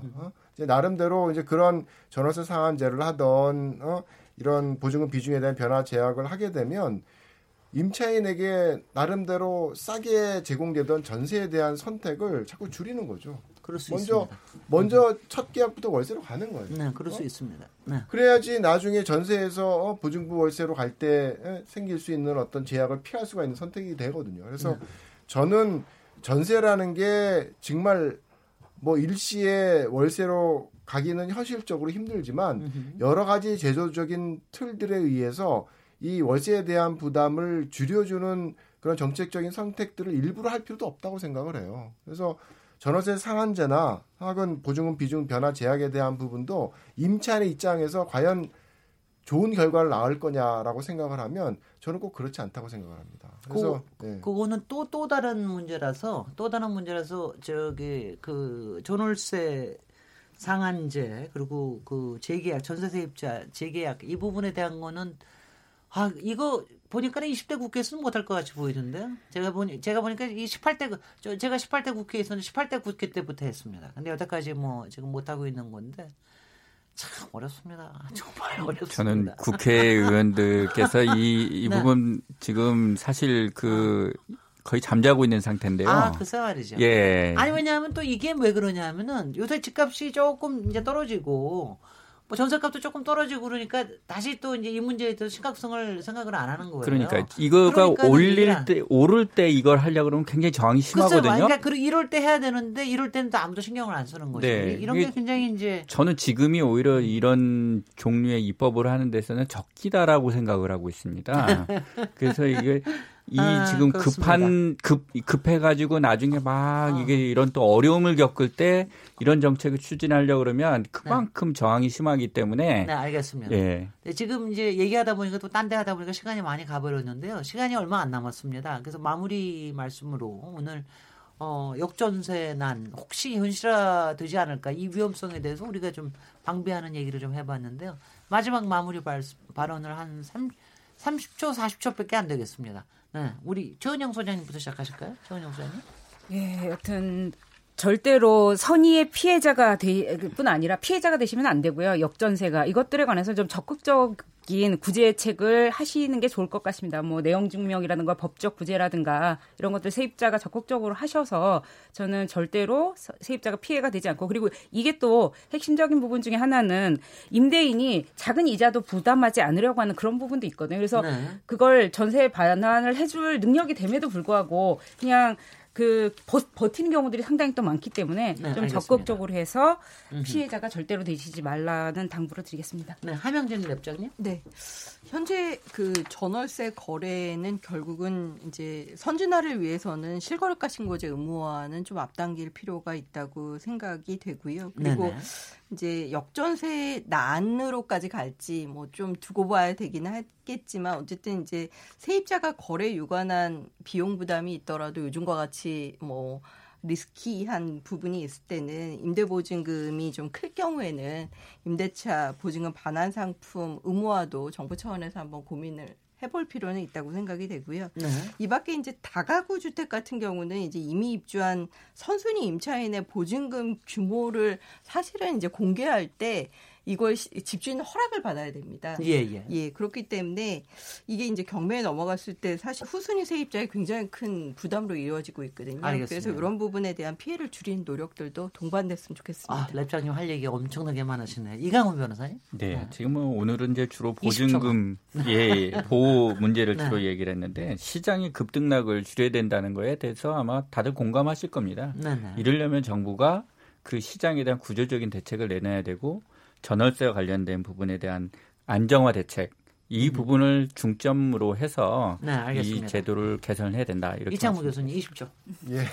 이제 나름대로 이제 그런 전월세 상한제를 하던 이런 보증금 비중에 대한 변화 제약을 하게 되면 임차인에게 나름대로 싸게 제공되던 전세에 대한 선택을 자꾸 줄이는 거죠. 그럴 수 있습니다. 먼저 첫 계약부터 월세로 가는 거예요. 네, 그럴 수 있습니다. 네. 그래야지 나중에 전세에서 보증부 월세로 갈 때 생길 수 있는 어떤 제약을 피할 수가 있는 선택이 되거든요. 그래서 저는 전세라는 게 정말 뭐 일시에 월세로 가기는 현실적으로 힘들지만 여러 가지 제도적인 틀들에 의해서 이 월세에 대한 부담을 줄여주는 그런 정책적인 선택들을 일부러 할 필요도 없다고 생각을 해요. 그래서 전월세 상한제나 혹은 보증금 비중 변화 제약에 대한 부분도 임차인의 입장에서 과연 좋은 결과를 낳을 거냐라고 생각을 하면 저는 꼭 그렇지 않다고 생각을 합니다. 그래서 그거는 또 다른 문제라서 저기 그 전월세 상한제 그리고 그 재계약 전세 세입자 재계약 이 부분에 대한 거는 아 이거 보니까는 20대 국회에서는 못할 것 같이 보이는데요. 제가 보니까 이 18대 제가 18대 국회에서는 18대 국회 때부터 했습니다. 근데 여태까지 뭐 지금 못 하고 있는 건데. 참 어렵습니다. 정말 어렵습니다. 저는 국회의원들께서 이 네. 부분 지금 사실 그 거의 잠자고 있는 상태인데요. 아, 글쎄 말이죠. 예. 아니 왜냐하면 또 이게 왜 그러냐면은 요새 집값이 조금 이제 떨어지고 뭐 전세값도 조금 떨어지고 그러니까 다시 또 이제 이 문제에 대해서 심각성을 생각을 안 하는 거예요. 그러니까 이거가 오를 때 이걸 하려고 그러면 굉장히 저항이 심하거든요. 그렇죠. 그러니까 이럴 때 해야 되는데 이럴 때는 또 아무도 신경을 안 쓰는 거죠. 네. 이런 게 굉장히 이제 저는 지금이 오히려 이런 종류의 입법을 하는 데서는 적기다라고 생각을 하고 있습니다. 그래서 이게 지금 그렇습니다. 급해가지고 나중에 막 이게 이런 또 어려움을 겪을 때 이런 정책을 추진하려고 그러면 그만큼 저항이 심하기 때문에. 네, 알겠습니다. 예. 네, 지금 이제 얘기하다 보니까 또 딴 데 하다 보니까 시간이 많이 가버렸는데요. 시간이 얼마 안 남았습니다. 그래서 마무리 말씀으로 오늘 역전세난 혹시 현실화되지 않을까 이 위험성에 대해서 우리가 좀 방비하는 얘기를 좀 해봤는데요. 마지막 마무리 발언을 한 30초, 40초밖에 안 되겠습니다. 네, 우리 최은영 소장님부터 시작하실까요? 최은영 소장님. 예, 여튼 절대로 선의의 피해자가 뿐 아니라 피해자가 되시면 안 되고요. 역전세가 이것들에 관해서 좀 적극적인 구제책을 하시는 게 좋을 것 같습니다. 뭐 내용 증명이라든가 법적 구제라든가 이런 것들 세입자가 적극적으로 하셔서 저는 절대로 세입자가 피해가 되지 않고 그리고 이게 또 핵심적인 부분 중에 하나는 임대인이 작은 이자도 부담하지 않으려고 하는 그런 부분도 있거든요. 그래서 그걸 전세 반환을 해줄 능력이 됨에도 불구하고 그냥 그 버티는 경우들이 상당히 또 많기 때문에 좀 알겠습니다. 적극적으로 해서 피해자가 절대로 되시지 말라는 당부를 드리겠습니다. 네, 함영진 랩장님. 네, 현재 그 전월세 거래는 결국은 이제 선진화를 위해서는 실거래가 신고제 의무화는 좀 앞당길 필요가 있다고 생각이 되고요. 그리고 네네. 이제 역전세 난으로까지 갈지 뭐 좀 두고 봐야 되긴 하겠지만 어쨌든 이제 세입자가 거래에 유관한 비용 부담이 있더라도 요즘과 같이 뭐 리스키한 부분이 있을 때는 임대보증금이 좀 클 경우에는 임대차 보증금 반환 상품 의무화도 정부 차원에서 한번 고민을 해볼 필요는 있다고 생각이 되고요. 네. 이 밖에 이제 다가구 주택 같은 경우는 이제 이미 입주한 선순위 임차인의 보증금 규모를 사실은 이제 공개할 때 이걸 집주인 허락을 받아야 됩니다. 예, 그렇기 때문에 이게 이제 경매에 넘어갔을 때 사실 후순위 세입자의 굉장히 큰 부담으로 이루어지고 있거든요. 알겠습니다. 그래서 이런 부분에 대한 피해를 줄인 노력들도 동반됐으면 좋겠습니다. 랩장님 할 얘기가 엄청나게 많으시네. 이강훈 변호사님. 네, 지금 오늘은 이제 주로 보증금 보호 문제를 주로 얘기를 했는데 시장이 급등락을 줄여야 된다는 거에 대해서 아마 다들 공감하실 겁니다. 네네. 이러려면 정부가 그 시장에 대한 구조적인 대책을 내놔야 되고 전월세와 관련된 부분에 대한 안정화 대책 이 부분을 중점으로 해서 이 제도를 개선해야 된다. 이렇게 이창무 교수님 20초. 예.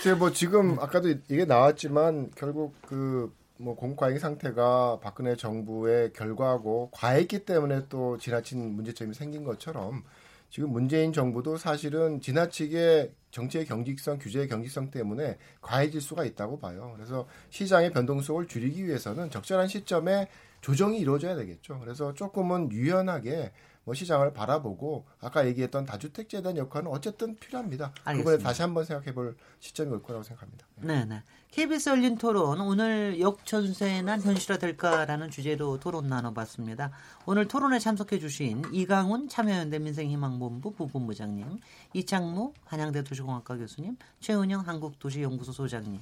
이제 뭐 지금 아까도 이게 나왔지만 결국 그 뭐 공과잉 상태가 박근혜 정부의 결과고 과했기 때문에 또 지나친 문제점이 생긴 것처럼 지금 문재인 정부도 사실은 지나치게 정치의 경직성, 규제의 경직성 때문에 과해질 수가 있다고 봐요. 그래서 시장의 변동성을 줄이기 위해서는 적절한 시점에 조정이 이루어져야 되겠죠. 그래서 조금은 유연하게 뭐 시장을 바라보고 아까 얘기했던 다주택제에 대한 역할은 어쨌든 필요합니다. 알겠습니다. 그거에 다시 한번 생각해볼 시점이 올 거라고 생각합니다. 네. KBS 열린 토론 오늘 역전세난 현실화될까라는 주제로 토론 나눠봤습니다. 오늘 토론에 참석해 주신 이강훈 참여연대 민생희망본부 부본부장님, 이창무 한양대 도시공학과 교수님, 최은영 한국도시연구소 소장님,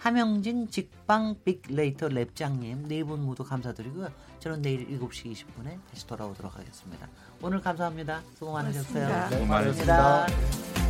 함영진 직방 빅레이터 랩장님 네 분 모두 감사드리고요. 저는 내일 7시 20분에 다시 돌아오도록 하겠습니다. 오늘 감사합니다. 수고 많으셨어요. 수고 많으셨습니다.